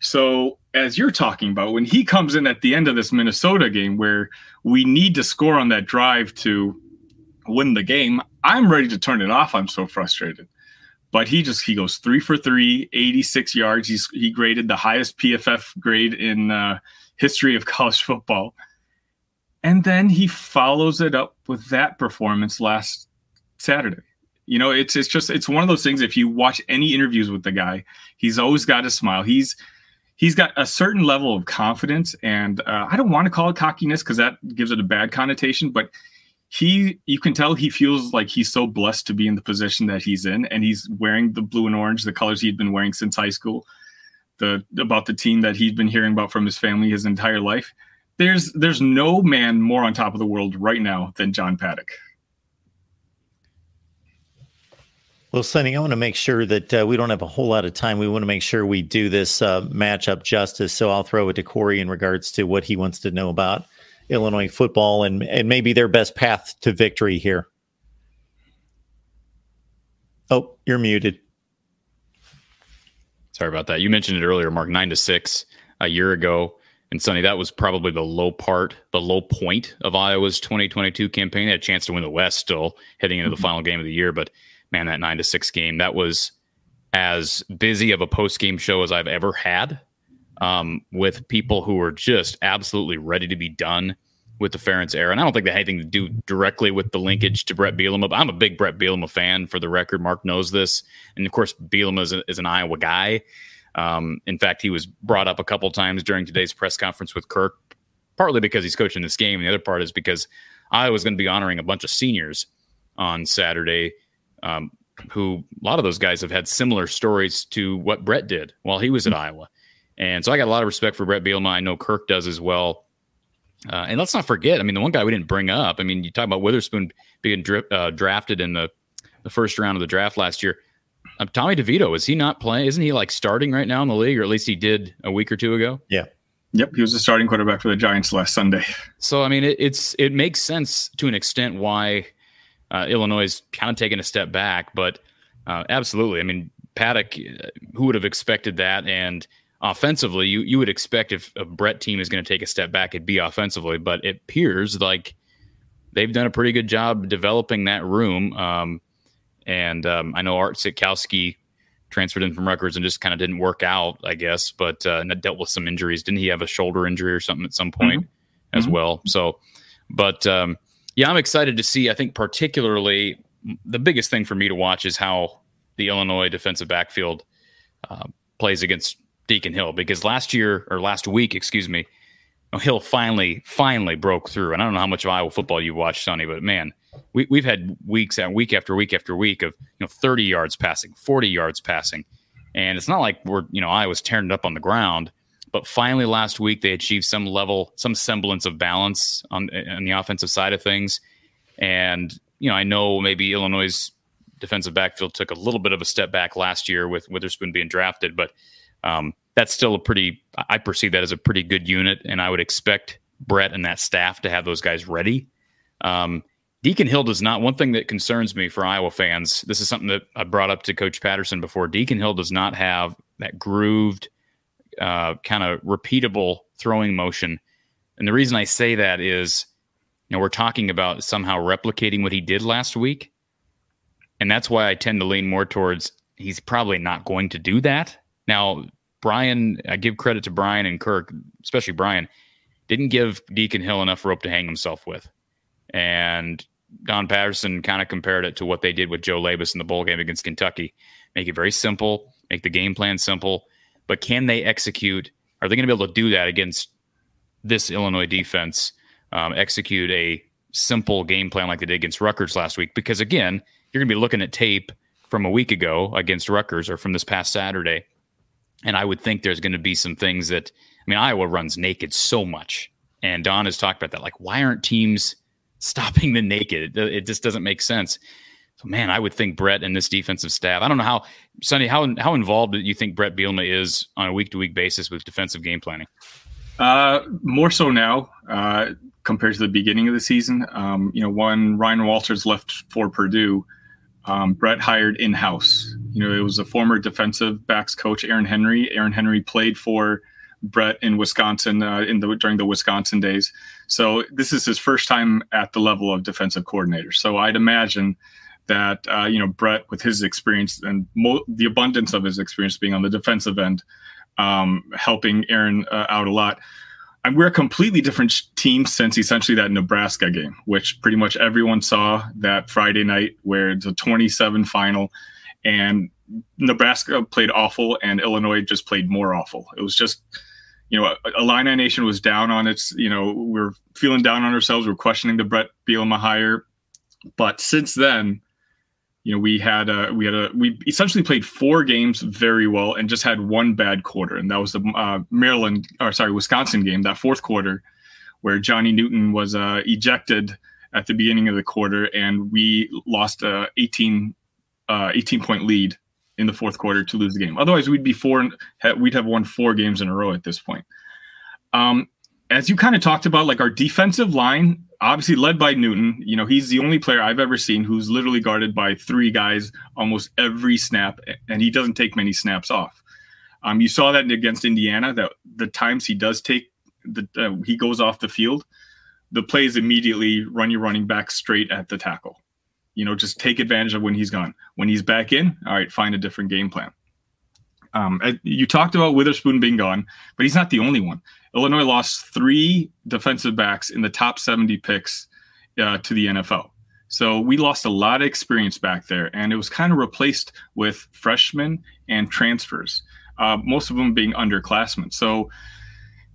So as you're talking about, when he comes in at the end of this Minnesota game where we need to score on that drive to win the game, I'm ready to turn it off. I'm so frustrated. But he just he goes three for three, eighty-six yards. He's he graded the highest P F F grade in uh, history of college football, and then he follows it up with that performance last Saturday. You know, it's it's just it's one of those things. If you watch any interviews with the guy, he's always got a smile. He's he's got a certain level of confidence, and uh, I don't want to call it cockiness because that gives it a bad connotation, but he, you can tell he feels like he's so blessed to be in the position that he's in, and he's wearing the blue and orange, the colors he'd been wearing since high school, the about the team that he'd been hearing about from his family his entire life. There's there's no man more on top of the world right now than John Paddock. Well, Sunny, I want to make sure that uh, we don't have a whole lot of time. We want to make sure we do this uh, matchup justice. So I'll throw it to Corey in regards to what he wants to know about Illinois football and, and maybe their best path to victory here. Oh, you're muted. Sorry about that. You mentioned it earlier, Mark, nine to six a year ago. And Sunny, that was probably the low part, the low point of Iowa's twenty twenty-two campaign. They had a chance to win the West still heading into the mm-hmm. final game of the year. But man, that nine to six game, that was as busy of a post-game show as I've ever had, um, with people who were just absolutely ready to be done with the Ferentz era. And I don't think they had anything to do directly with the linkage to Brett Bielema. I'm a big Brett Bielema fan, for the record. Mark knows this. And of course, Bielema is, a, is an Iowa guy. Um, in fact, he was brought up a couple times during today's press conference with Kirk, partly because he's coaching this game, and the other part is because Iowa's going to be honoring a bunch of seniors on Saturday, um, who a lot of those guys have had similar stories to what Brett did while he was at Iowa. And so I got a lot of respect for Brett Bielema. I know Kirk does as well. Uh, and let's not forget, I mean, the one guy we didn't bring up, I mean, you talk about Witherspoon being drip, uh, drafted in the, the first round of the draft last year. Um, Tommy DeVito, is he not playing? Isn't he like starting right now in the league, or at least he did a week or two ago? Yeah. Yep. He was the starting quarterback for the Giants last Sunday. So, I mean, it, it's, it makes sense to an extent why uh, Illinois is kind of taking a step back, but uh, absolutely. I mean, Paddock, who would have expected that? And offensively, you, you would expect if a Brett team is going to take a step back, it'd be offensively, but it appears like they've done a pretty good job developing that room. Um, And um, I know Art Sitkowski transferred in from Rutgers and just kind of didn't work out, I guess, but uh, dealt with some injuries. Didn't he have a shoulder injury or something at some point mm-hmm. as mm-hmm. well? So, but um, yeah, I'm excited to see. I think particularly the biggest thing for me to watch is how the Illinois defensive backfield uh, plays against Deacon Hill, because last year or last week, excuse me, Hill finally, finally broke through. And I don't know how much of Iowa football you've watched, Sonny, but man, we, we've had weeks and week after week after week of, you know, thirty yards passing, forty yards passing. And it's not like we're, you know, Iowa's tearing it up on the ground, but finally last week they achieved some level, some semblance of balance on, on the offensive side of things. And, you know, I know maybe Illinois' defensive backfield took a little bit of a step back last year with Witherspoon being drafted, but, um, that's still a pretty, I perceive that as a pretty good unit, and I would expect Brett and that staff to have those guys ready. Um, Deacon Hill does not, one thing that concerns me for Iowa fans, this is something that I brought up to Coach Patterson before, Deacon Hill does not have that grooved, uh, kind of repeatable throwing motion. And the reason I say that is, you know, we're talking about somehow replicating what he did last week, and that's why I tend to lean more towards he's probably not going to do that. Now, Brian, I give credit to Brian and Kirk, especially Brian, didn't give Deacon Hill enough rope to hang himself with. And Don Patterson kind of compared it to what they did with Joe Labus in the bowl game against Kentucky. Make it very simple, make the game plan simple, but can they execute? Are they going to be able to do that against this Illinois defense, um, execute a simple game plan like they did against Rutgers last week? Because again, you're going to be looking at tape from a week ago against Rutgers or from this past Saturday. And I would think there's going to be some things that, I mean, Iowa runs naked so much. And Don has talked about that. Like, why aren't teams stopping the naked? It, it just doesn't make sense. So, man, I would think Brett and this defensive staff, I don't know how, Sonny, how how involved do you think Brett Bielema is on a week-to-week basis with defensive game planning? Uh, more so now uh, compared to the beginning of the season. Um, you know, one, Ryan Walters left for Purdue. Um, Brett hired in-house. You know, it was a former defensive backs coach, Aaron Henry. Aaron Henry played for Brett in Wisconsin uh, in the during the Wisconsin days. So this is his first time at the level of defensive coordinator. So I'd imagine that, uh, you know, Brett, with his experience and mo- the abundance of his experience being on the defensive end, um, helping Aaron uh, out a lot. And we're a completely different team since essentially that Nebraska game, which pretty much everyone saw that Friday night where it's a twenty-seven final and Nebraska played awful and Illinois just played more awful. It was just you know, Illini Nation was down on its, you know, we're feeling down on ourselves. We're questioning the Brett Bielema hire. But since then, you know, we had a, we had a, we essentially played four games very well and just had one bad quarter. And that was the uh, Maryland, or sorry, Wisconsin game, that fourth quarter where Johnny Newton was uh, ejected at the beginning of the quarter. And we lost a eighteen, uh, eighteen point lead in the fourth quarter to lose the game. Otherwise we'd be four, we'd have won four games in a row at this point. Um, as you kind of talked about, like, our defensive line, obviously led by Newton, you know, he's the only player I've ever seen who's literally guarded by three guys almost every snap, and he doesn't take many snaps off. Um, you saw that against Indiana, that the times he does take, the uh, he goes off the field, the plays immediately run your running back straight at the tackle. You know, just take advantage of when he's gone. When he's back in, all right, find a different game plan. Um, you talked about Witherspoon being gone, but he's not the only one. Illinois lost three defensive backs in the top seventy picks uh, to the N F L. So we lost a lot of experience back there, and it was kind of replaced with freshmen and transfers, uh, most of them being underclassmen. So,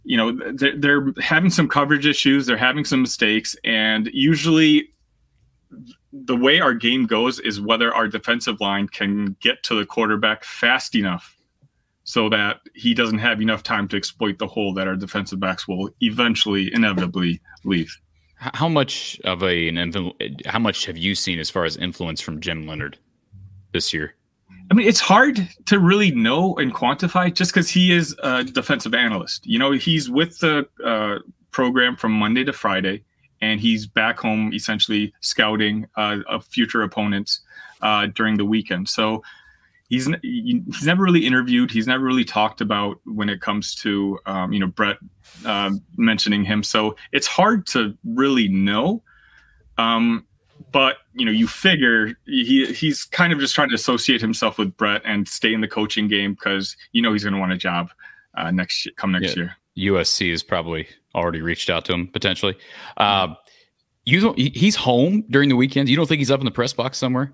you know, they're, they're having some coverage issues. They're having some mistakes, and usually the way our game goes is whether our defensive line can get to the quarterback fast enough so that he doesn't have enough time to exploit the hole that our defensive backs will eventually inevitably leave. How much of a, an how much have you seen as far as influence from Jim Leonhard this year? I mean, it's hard to really know and quantify just because he is a defensive analyst. You know, he's with the uh, program from Monday to Friday, and he's back home essentially scouting uh, future opponents uh, during the weekend. So, He's he's never really interviewed. He's never really talked about when it comes to, um, you know, Brett uh, mentioning him. So it's hard to really know. Um, but, you know, you figure he he's kind of just trying to associate himself with Brett and stay in the coaching game because, you know, he's going to want a job uh, next come next yeah, year. U S C has probably already reached out to him, potentially. Uh, you don't, he's home during the weekends. You don't think he's up in the press box somewhere?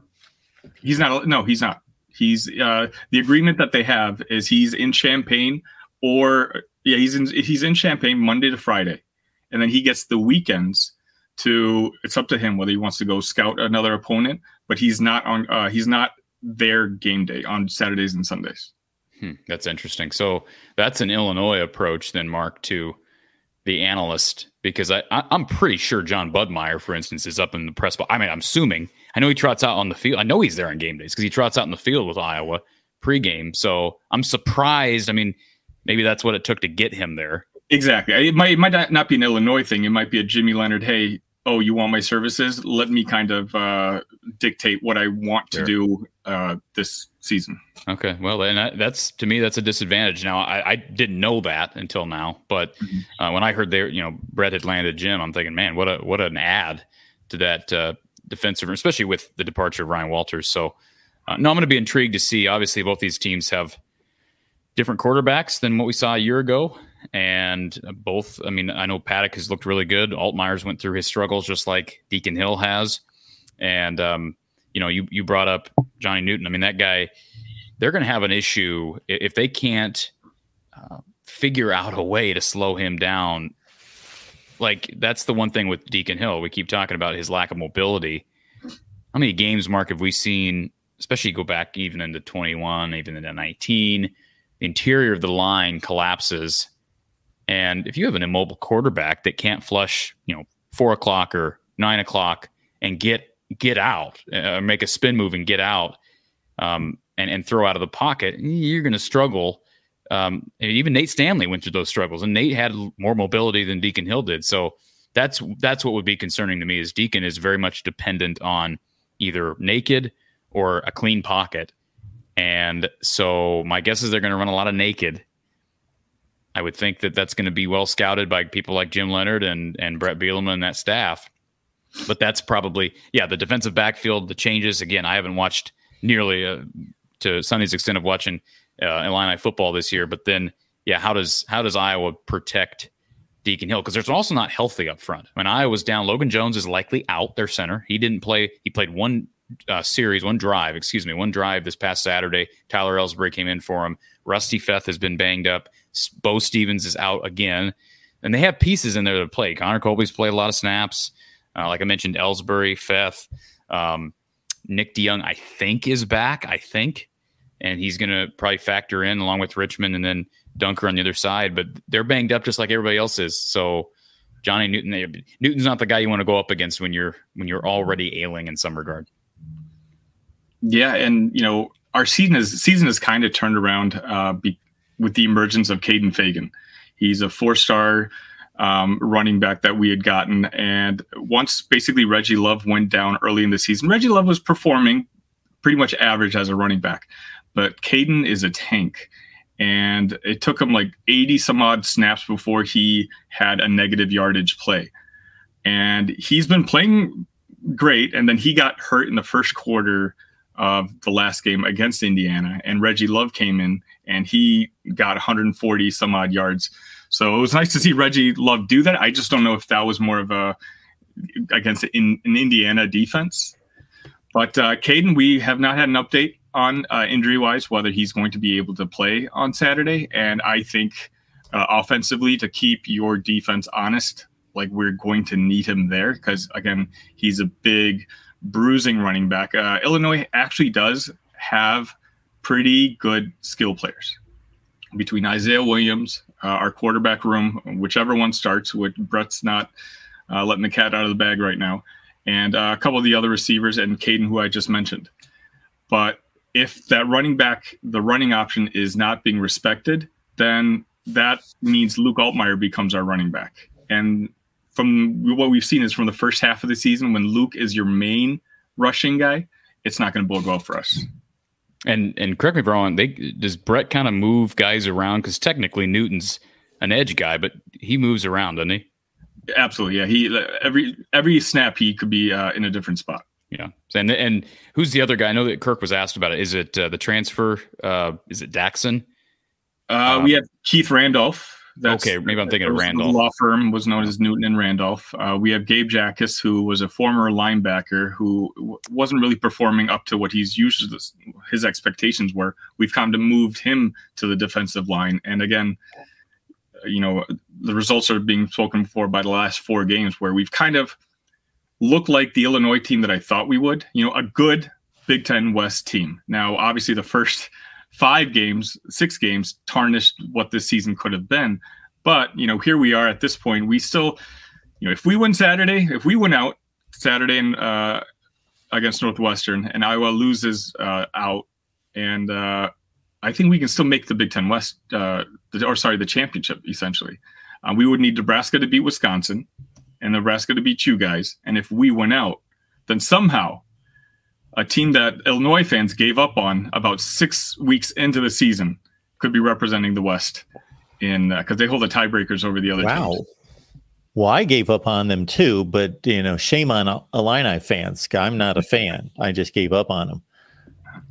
He's not. No, he's not. He's uh, the agreement that they have is he's in Champaign, or yeah, he's in he's in Champaign Monday to Friday, and then he gets the weekends to. It's up to him whether he wants to go scout another opponent, but he's not on. Uh, he's not their game day on Saturdays and Sundays. Hmm, that's interesting. So that's an Illinois approach, then, Mark, to the analyst, because I, I I'm pretty sure John Budmeyer, for instance, is up in the press box. I mean, I'm assuming. I know he trots out on the field. I know he's there on game days because he trots out in the field with Iowa pregame. So I'm surprised. I mean, maybe that's what it took to get him there. Exactly. It might, it might not be an Illinois thing. It might be a Jimmy Leonhard, hey, oh, you want my services? Let me kind of uh, dictate what I want to sure. do uh, this season. Okay. Well, and I, that's, to me, that's a disadvantage. Now, I, I didn't know that until now. But mm-hmm. uh, when I heard there, you know, Brett had landed Jim, I'm thinking, man, what a what an add to that uh defensive, especially with the departure of Ryan Walters. So uh, no, I'm going to be intrigued to see. Obviously, both these teams have different quarterbacks than what we saw a year ago. And both, I mean, I know Paddock has looked really good. Altmyer's went through his struggles just like Deacon Hill has. And, um, you know, you, you brought up Johnny Newton. I mean, that guy, they're going to have an issue if they can't uh, figure out a way to slow him down. Like, that's the one thing with Deacon Hill. We keep talking about his lack of mobility. How many games, Mark, have we seen, especially go back even into twenty-one, even into nineteen, the interior of the line collapses. And if you have an immobile quarterback that can't flush, you know, four o'clock or nine o'clock and get get out, uh, make a spin move and get out um, and, and throw out of the pocket, you're going to struggle. Um, and even Nate Stanley went through those struggles, and Nate had more mobility than Deacon Hill did. So that's that's what would be concerning to me is Deacon is very much dependent on either naked or a clean pocket. And so my guess is they're going to run a lot of naked. I would think that that's going to be well scouted by people like Jim Leonhard and, and Brett Bielema and that staff. But that's probably, yeah, the defensive backfield, the changes. Again, I haven't watched nearly uh, to Sunny's extent of watching Uh, Illini football this year, but then, yeah, how does how does Iowa protect Deacon Hill? Because they're also not healthy up front. When Iowa's down, Logan Jones is likely out, their center. He didn't play. He played one uh, series, one drive, excuse me, one drive this past Saturday. Tyler Ellsbury came in for him. Rusty Feth has been banged up. Bo Stevens is out again. And they have pieces in there to play. Connor Colby's played a lot of snaps. Uh, like I mentioned, Ellsbury, Feth. Um, Nick DeYoung, I think, is back, I think. And he's going to probably factor in along with Richmond and then Dunker on the other side. But they're banged up just like everybody else is. So Johnny Newton, they, Newton's not the guy you want to go up against when you're when you're already ailing in some regard. Yeah, and, you know, our season is season is kind of turned around uh, be, with the emergence of Caden Fagan. He's a four-star um, running back that we had gotten. And once basically Reggie Love went down early in the season, Reggie Love was performing pretty much average as a running back. But Caden is a tank. And it took him like eighty some odd snaps before he had a negative yardage play. And he's been playing great. And then he got hurt in the first quarter of the last game against Indiana, and Reggie Love came in and he got one hundred forty some odd yards. So it was nice to see Reggie Love do that. I just don't know if that was more of a against in, an Indiana defense. But uh, Caden, we have not had an update on uh, injury wise, whether he's going to be able to play on Saturday. And I think uh, offensively, to keep your defense honest, like, we're going to need him there. Cause again, he's a big, bruising running back. Uh, Illinois actually does have pretty good skill players between Isaiah Williams, uh, our quarterback room, whichever one starts, which Brett's not uh, letting the cat out of the bag right now, and uh, a couple of the other receivers and Caden, who I just mentioned. But if that running back, the running option is not being respected, then that means Luke Altmyer becomes our running back. And from what we've seen is from the first half of the season, when Luke is your main rushing guy, it's not going to bode well for us. And and correct me if I'm wrong, they, does Brett kind of move guys around? Because technically Newton's an edge guy, but he moves around, doesn't he? Absolutely, yeah. He every every snap he could be uh, in a different spot. Yeah, and and who's the other guy? I know that Kirk was asked about it. Is it uh, the transfer? Uh, is it Daxson? Uh, um, we have Keith Randolph. That's, okay, maybe I'm thinking of Randolph. The law firm was known as Newton and Randolph. Uh, we have Gabe Jackus, who was a former linebacker who w- wasn't really performing up to what he's used to, his expectations were. We've kind of moved him to the defensive line. And again, you know, the results are being spoken for by the last four games, where we've kind of looked like the Illinois team that I thought we would. You know, a good Big Ten West team. Now, obviously, the first five games, six games tarnished what this season could have been. But, you know, here we are at this point. We still, you know, if we win Saturday, if we win out Saturday and uh, against Northwestern, and Iowa loses uh, out, and uh, I think we can still make the Big Ten West, uh, the, or sorry, the championship, essentially. Uh, we would need Nebraska to beat Wisconsin and Nebraska to beat you guys. And if we win out, then somehow a team that Illinois fans gave up on about six weeks into the season could be representing the West, in because uh, they hold the tiebreakers over the other wow. teams. Well, I gave up on them too, but, you know, shame on Illini fans. I'm not a fan. I just gave up on them.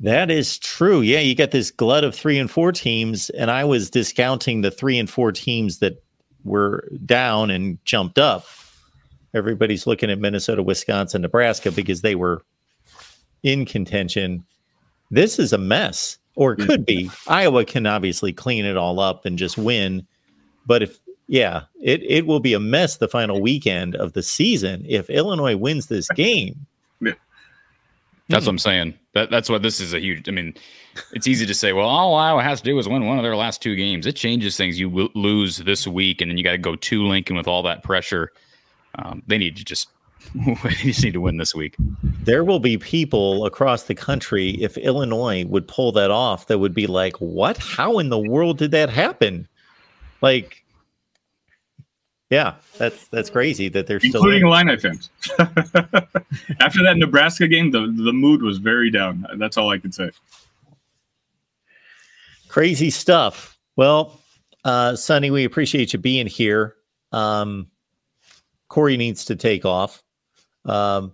That is true. Yeah, you got this glut of three and four teams, and I was discounting the three and four teams that were down and jumped up. Everybody's looking at Minnesota, Wisconsin, Nebraska because they were in contention. This is a mess, or it could be. Iowa can obviously clean it all up and just win. But if, yeah, it, it will be a mess the final weekend of the season if Illinois wins this game. Yeah. That's hmm. what I'm saying. That, that's what this is a huge, I mean, it's easy to say, well, all Iowa has to do is win one of their last two games. It changes things. You w- lose this week, and then you got to go to Lincoln with all that pressure. Um, they need to just We just need to win this week. There will be people across the country, if Illinois would pull that off, that would be like, what? How in the world did that happen? Like, yeah, that's that's crazy that they're including still including Illini fans. After that Nebraska game, the, the mood was very down. That's all I can say. Crazy stuff. Well, uh, Sonny, we appreciate you being here. Um, Corey needs to take off. Um,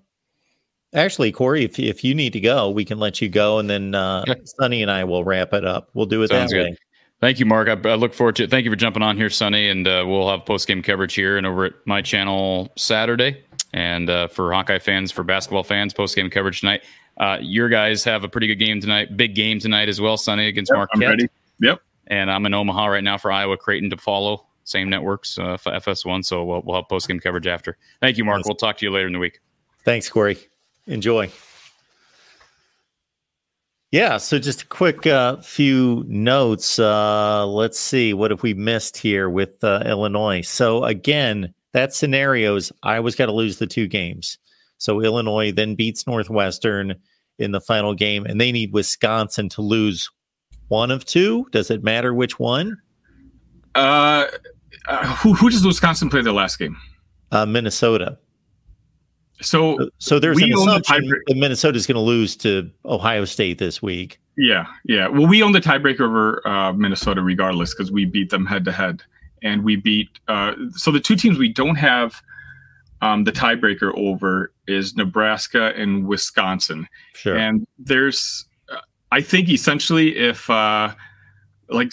actually, Corey, if if you need to go, we can let you go, and then uh, okay. Sonny and I will wrap it up. We'll do it Sounds that good. way. Thank you, Mark. I, I look forward to it. Thank you for jumping on here, Sonny, and uh, we'll have post-game coverage here and over at my channel Saturday. And uh, for Hawkeye fans, for basketball fans, post-game coverage tonight. Uh, your guys have a pretty good game tonight, big game tonight as well, Sonny, against yep, Marquette. I'm ready. Yep. And I'm in Omaha right now for Iowa Creighton to follow. Same networks uh, for F S one, so we'll, we'll have post-game coverage after. Thank you, Mark. Nice. We'll talk to you later in the week. Thanks, Corey. Enjoy. Yeah, so just a quick uh, few notes. Uh, let's see. What have we missed here with uh, Illinois? So, again, that scenario is Iowa's got to lose the two games. So Illinois then beats Northwestern in the final game, and they need Wisconsin to lose one of two. Does it matter which one? Uh, uh, who, who does Wisconsin play their last game? Uh, Minnesota. So, so, so there's an assumption the that Minnesota's going to lose to Ohio State this week. Yeah, yeah. Well, we own the tiebreaker over uh, Minnesota regardless because we beat them head-to-head. And we beat uh, – so the two teams we don't have um, the tiebreaker over is Nebraska and Wisconsin. Sure. And there's – I think essentially if uh, – like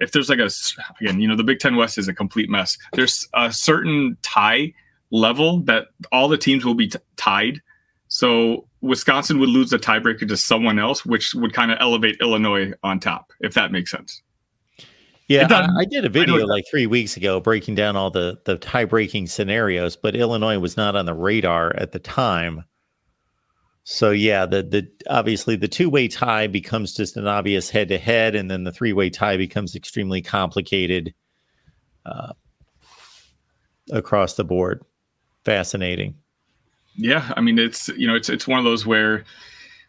if there's like a – again, you know, the Big Ten West is a complete mess. There's a certain tie level that all the teams will be t- tied. So Wisconsin would lose the tiebreaker to someone else, which would kind of elevate Illinois on top, if that makes sense. Yeah, I, I did a video like three weeks ago breaking down all the, the tie-breaking scenarios, but Illinois was not on the radar at the time. So, yeah, the the obviously the two-way tie becomes just an obvious head-to-head, and then the three-way tie becomes extremely complicated uh, across the board. Fascinating. Yeah, I mean, it's, you know, it's it's one of those where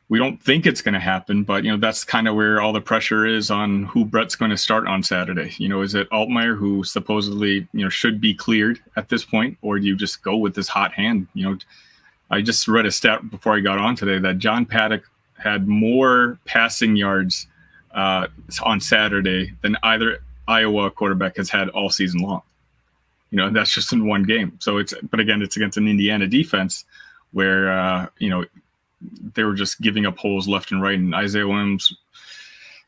we don't think it's going to happen, but, you know, that's kind of where all the pressure is on who Brett's going to start on Saturday. You know, is it Altmyer, who supposedly, you know, should be cleared at this point, or do you just go with this hot hand? You know, I just read a stat before I got on today that John Paddock had more passing yards uh, on Saturday than either Iowa quarterback has had all season long. You know, that's just in one game. So it's, but again, it's against an Indiana defense where, uh, you know, they were just giving up holes left and right. And Isaiah Williams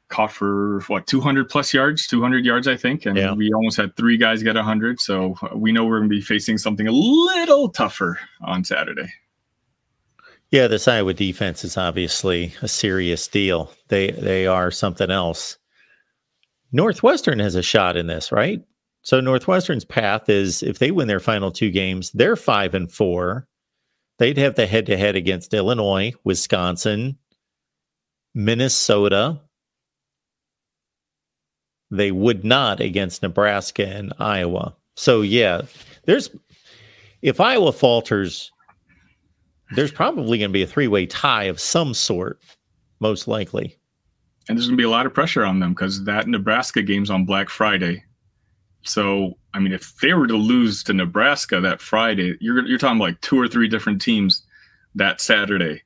caught for, what, two hundred plus yards, two hundred yards, I think. And yeah. we almost had three guys get one hundred. So we know we're going to be facing something a little tougher on Saturday. Yeah, this Iowa defense is obviously a serious deal. They they are something else. Northwestern has a shot in this, right? So Northwestern's path is, if they win their final two games, they're five and four. They'd have the head-to-head against Illinois, Wisconsin, Minnesota. They would not against Nebraska and Iowa. So, yeah, there's if Iowa falters, there's probably going to be a three-way tie of some sort, most likely. And there's going to be a lot of pressure on them because that Nebraska game's on Black Friday. So, I mean, if they were to lose to Nebraska that Friday, you're you're talking like two or three different teams that Saturday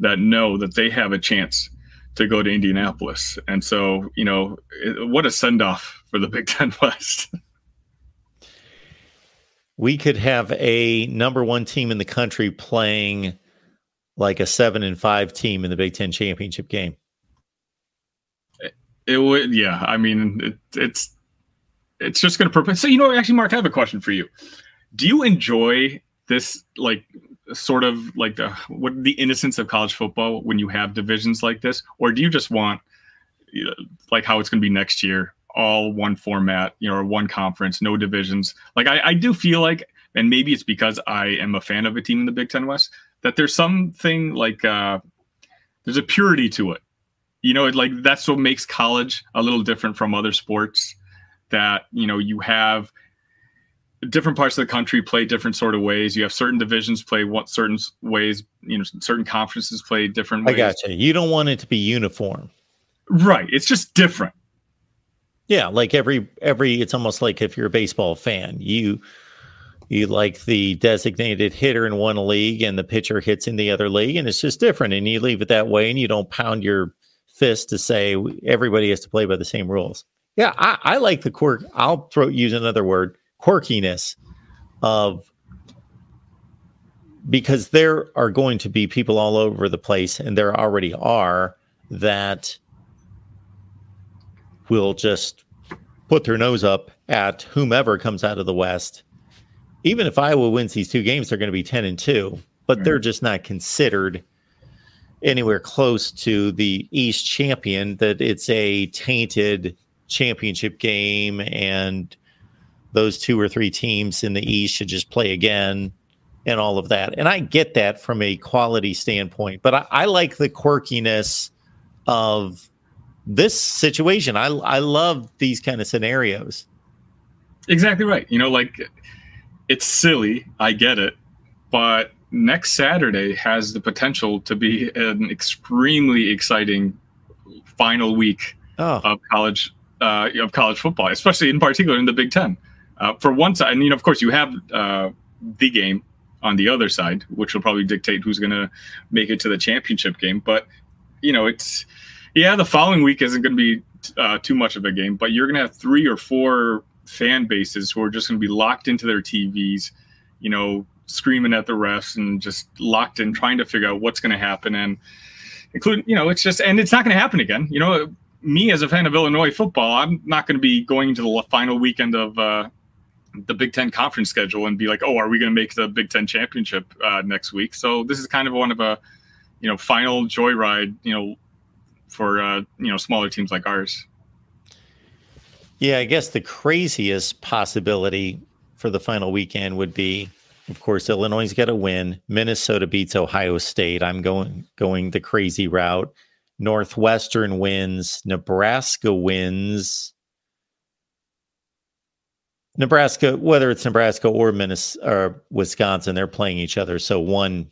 that know that they have a chance to go to Indianapolis. And so, you know, it, what a send-off for the Big Ten West. We could have a number one team in the country playing like a seven and five team in the Big Ten championship game. It, it would, yeah. I mean, it, it's... It's just going to prepare. So, you know, actually, Mark, I have a question for you. Do you enjoy this, like, sort of like the what the innocence of college football when you have divisions like this? Or do you just want, you know, like, how it's going to be next year, all one format, you know, or one conference, no divisions? Like, I, I do feel like, and maybe it's because I am a fan of a team in the Big Ten West, that there's something like uh, there's a purity to it. You know, like, that's what makes college a little different from other sports. That, you know, you have different parts of the country play different sort of ways. You have certain divisions play what certain ways, you know, certain conferences play different ways. I gotcha. You don't want it to be uniform. Right. It's just different. Yeah. Like every, every, it's almost like if you're a baseball fan, you, you like the designated hitter in one league and the pitcher hits in the other league, and it's just different. And you leave it that way and you don't pound your fist to say everybody has to play by the same rules. Yeah, I, I like the quirk. I'll throw use another word, quirkiness, of because there are going to be people all over the place, and there already are, that will just put their nose up at whomever comes out of the West. Even if Iowa wins these two games, they're going to be ten and two, but mm-hmm. they're just not considered anywhere close to the East champion. That it's a tainted championship game, and those two or three teams in the East should just play again and all of that. And I get that from a quality standpoint, but I, I like the quirkiness of this situation. I, I love these kind of scenarios. Exactly right. You know, like, it's silly. I get it. But next Saturday has the potential to be an extremely exciting final week oh. of college uh, of college football, especially in particular in the Big Ten. Uh, for one side, and you know, of course, you have uh, the game on the other side, which will probably dictate who's going to make it to the championship game. But you know, it's yeah, the following week isn't going to be uh, too much of a game, but you're going to have three or four fan bases who are just going to be locked into their T Vs, you know, screaming at the refs and just locked in, trying to figure out what's going to happen. And including, you know, it's just, and it's not going to happen again. You know, me as a fan of Illinois football, I'm not going to be going into the final weekend of uh, the Big Ten conference schedule and be like, oh, are we going to make the Big Ten championship uh, next week? So this is kind of one of a, you know, final joyride, you know, for, uh, you know, smaller teams like ours. Yeah, I guess the craziest possibility for the final weekend would be, of course, Illinois's got to win. Minnesota beats Ohio State. I'm going going the crazy route. Northwestern wins. Nebraska wins. Nebraska, whether it's Nebraska or Minnesota or Wisconsin, they're playing each other, so one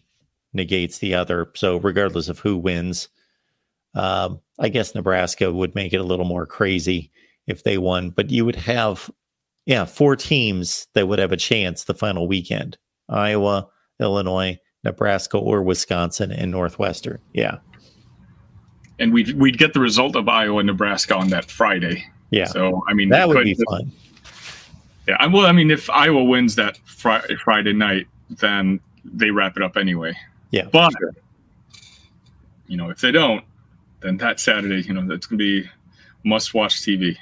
negates the other. So regardless of who wins, uh, I guess Nebraska would make it a little more crazy if they won. But you would have, yeah, four teams that would have a chance the final weekend: Iowa, Illinois, Nebraska, or Wisconsin, and Northwestern. Yeah, and we'd we'd get the result of Iowa and Nebraska on that Friday. Yeah, so I mean that would could, be fun. Yeah, I well, I mean, if Iowa wins that fr- Friday night, then they wrap it up anyway. Yeah, but sure. You know, if they don't, then that Saturday, you know, that's gonna be must-watch T V.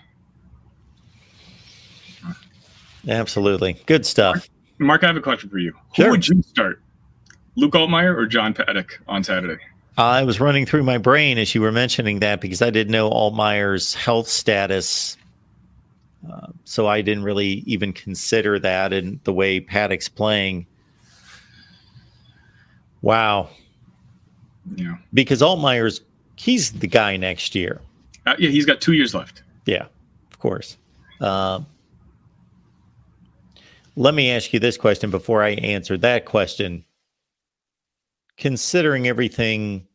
Absolutely. Good stuff. Mark, I have a question for you. Sure. Who would you start? Luke Altmyer or John Paddock on Saturday? I was running through my brain as you were mentioning that because I didn't know Altmyer's health status. Uh, so I didn't really even consider that in the way Paddock's playing. Wow. Yeah. Because Altmyer's, he's the guy next year. Uh, yeah, he's got two years left. Yeah, of course. Um, uh, Let me ask you this question before I answer that question. Considering everything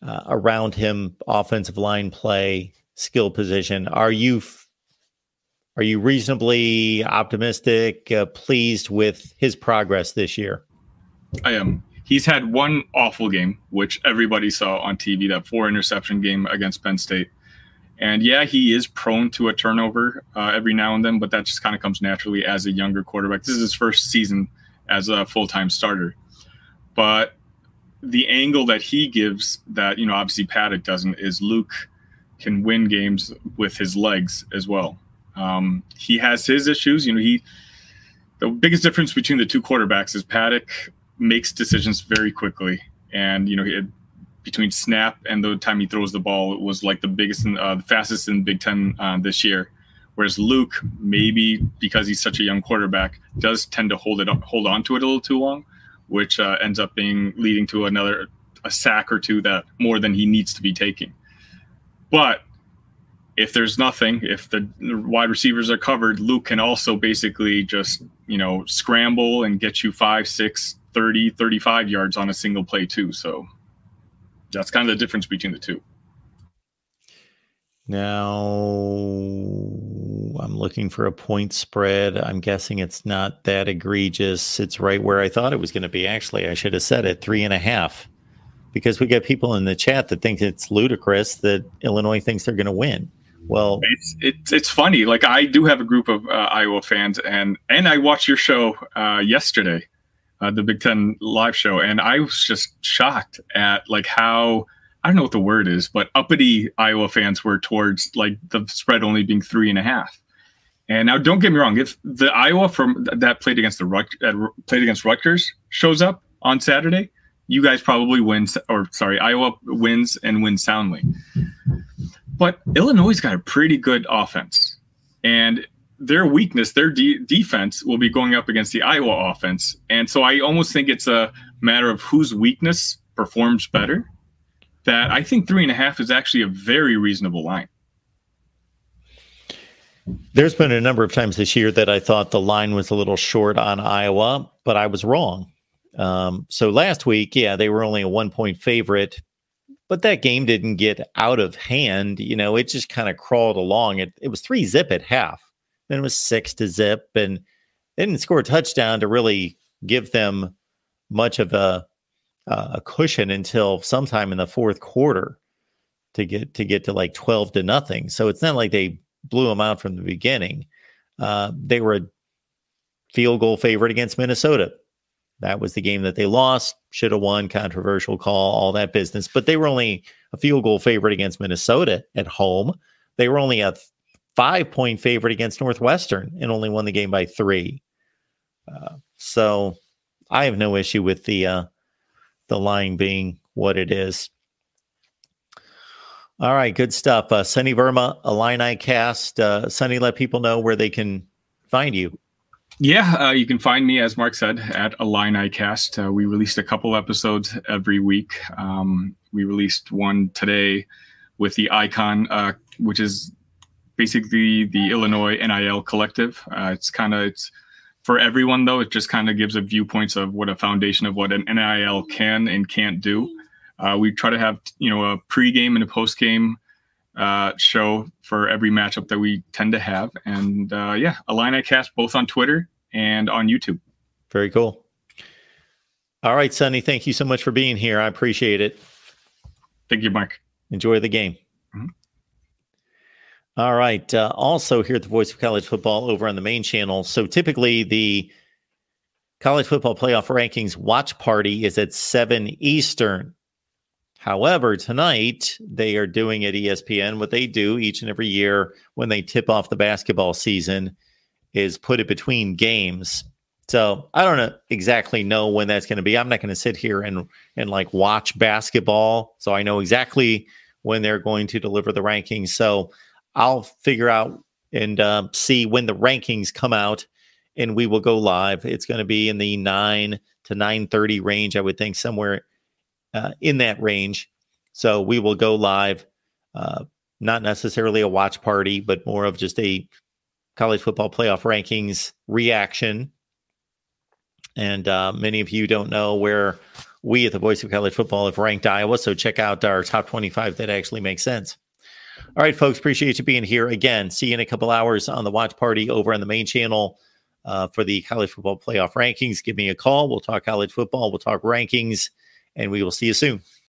uh, around him, offensive line play, skill position, are you f- are you reasonably optimistic, uh, pleased with his progress this year? I am. He's had one awful game, which everybody saw on T V, that four interception game against Penn State. And yeah, he is prone to a turnover uh, every now and then, but that just kind of comes naturally as a younger quarterback. This is his first season as a full-time starter. But the angle that he gives that, you know, obviously Paddock doesn't, is Luke can win games with his legs as well. Um, he has his issues. You know, he the biggest difference between the two quarterbacks is Paddock makes decisions very quickly. And, you know, he had, between snap and the time he throws the ball, it was like the biggest and uh, the fastest in Big Ten uh, this year. Whereas Luke, maybe because he's such a young quarterback, does tend to hold it up, hold on to it a little too long, which uh, ends up being leading to another a sack or two that more than he needs to be taking. But if there's nothing, if the wide receivers are covered, Luke can also basically just, you know, scramble and get you five, six, thirty, thirty-five yards on a single play too. So that's kind of the difference between the two. Now, I'm looking for a point spread. I'm guessing it's not that egregious. It's right where I thought it was going to be. Actually, I should have said it, three and a half, because we got people in the chat that think it's ludicrous that Illinois thinks they're going to win. Well, it's, it's, it's funny. Like, I do have a group of uh, Iowa fans, and, and I watched your show uh, yesterday. Uh, the Big Ten live show, and I was just shocked at like how, I don't know what the word is, but uppity Iowa fans were towards like the spread only being three and a half. And now, don't get me wrong, if the Iowa from that played against the Rut, uh, played against Rutgers shows up on Saturday, you guys probably win, or sorry, Iowa wins and wins soundly. But Illinois's got a pretty good offense, and their weakness, their de- defense, will be going up against the Iowa offense. And so I almost think it's a matter of whose weakness performs better. That I think three and a half is actually a very reasonable line. There's been a number of times this year that I thought the line was a little short on Iowa, but I was wrong. Um, so last week, yeah, they were only a one-point favorite, but that game didn't get out of hand. You know, it just kind of crawled along. It it was three zip at half. Then it was six to zip, and they didn't score a touchdown to really give them much of a uh, a cushion until sometime in the fourth quarter to get to get to like twelve to nothing. So it's not like they blew them out from the beginning. Uh, they were a field goal favorite against Minnesota. That was the game that they lost, should have won, controversial call, all that business. But they were only a field goal favorite against Minnesota at home. They were only a five-point favorite against Northwestern and only won the game by three. Uh, so I have no issue with the uh, the line being what it is. All right, good stuff. Uh, Sunny Verma, Illini Cast. Uh, Sunny, let people know where they can find you. Yeah, uh, you can find me, as Mark said, at IlliniCast. Uh, we released a couple episodes every week. Um, we released one today with the Icon, uh, which is basically the Illinois N I L Collective. Uh, it's kind of it's for everyone, though. It just kind of gives a viewpoints of what a foundation of what an N I L can and can't do. Uh, we try to have you know a pregame and a postgame uh show for every matchup that we tend to have, and uh yeah IlliniCast both on Twitter and on YouTube. Very cool. All right, Sunny, thank you so much for being here. I appreciate it. Thank you, Mark. Enjoy the game. Mm-hmm. All right, uh, also here at the Voice of College Football over on the main channel. So typically the College Football Playoff Rankings watch party is at seven Eastern. However, tonight they are doing at E S P N what they do each and every year when they tip off the basketball season is put it between games. So I don't know, exactly know when that's going to be. I'm not going to sit here and, and like watch basketball. So I know exactly when they're going to deliver the rankings. So I'll figure out and uh, see when the rankings come out, and we will go live. It's going to be in the nine to nine thirty range, I would think, somewhere Uh, in that range. So we will go live, uh, not necessarily a watch party, but more of just a college football playoff rankings reaction. And uh, many of you don't know where we at the Voice of College Football have ranked Iowa. So check out our top twenty-five. That actually makes sense. All right, folks, appreciate you being here again. See you in a couple hours on the watch party over on the main channel uh, for the college football playoff rankings. Give me a call. We'll talk college football. We'll talk rankings. And we will see you soon.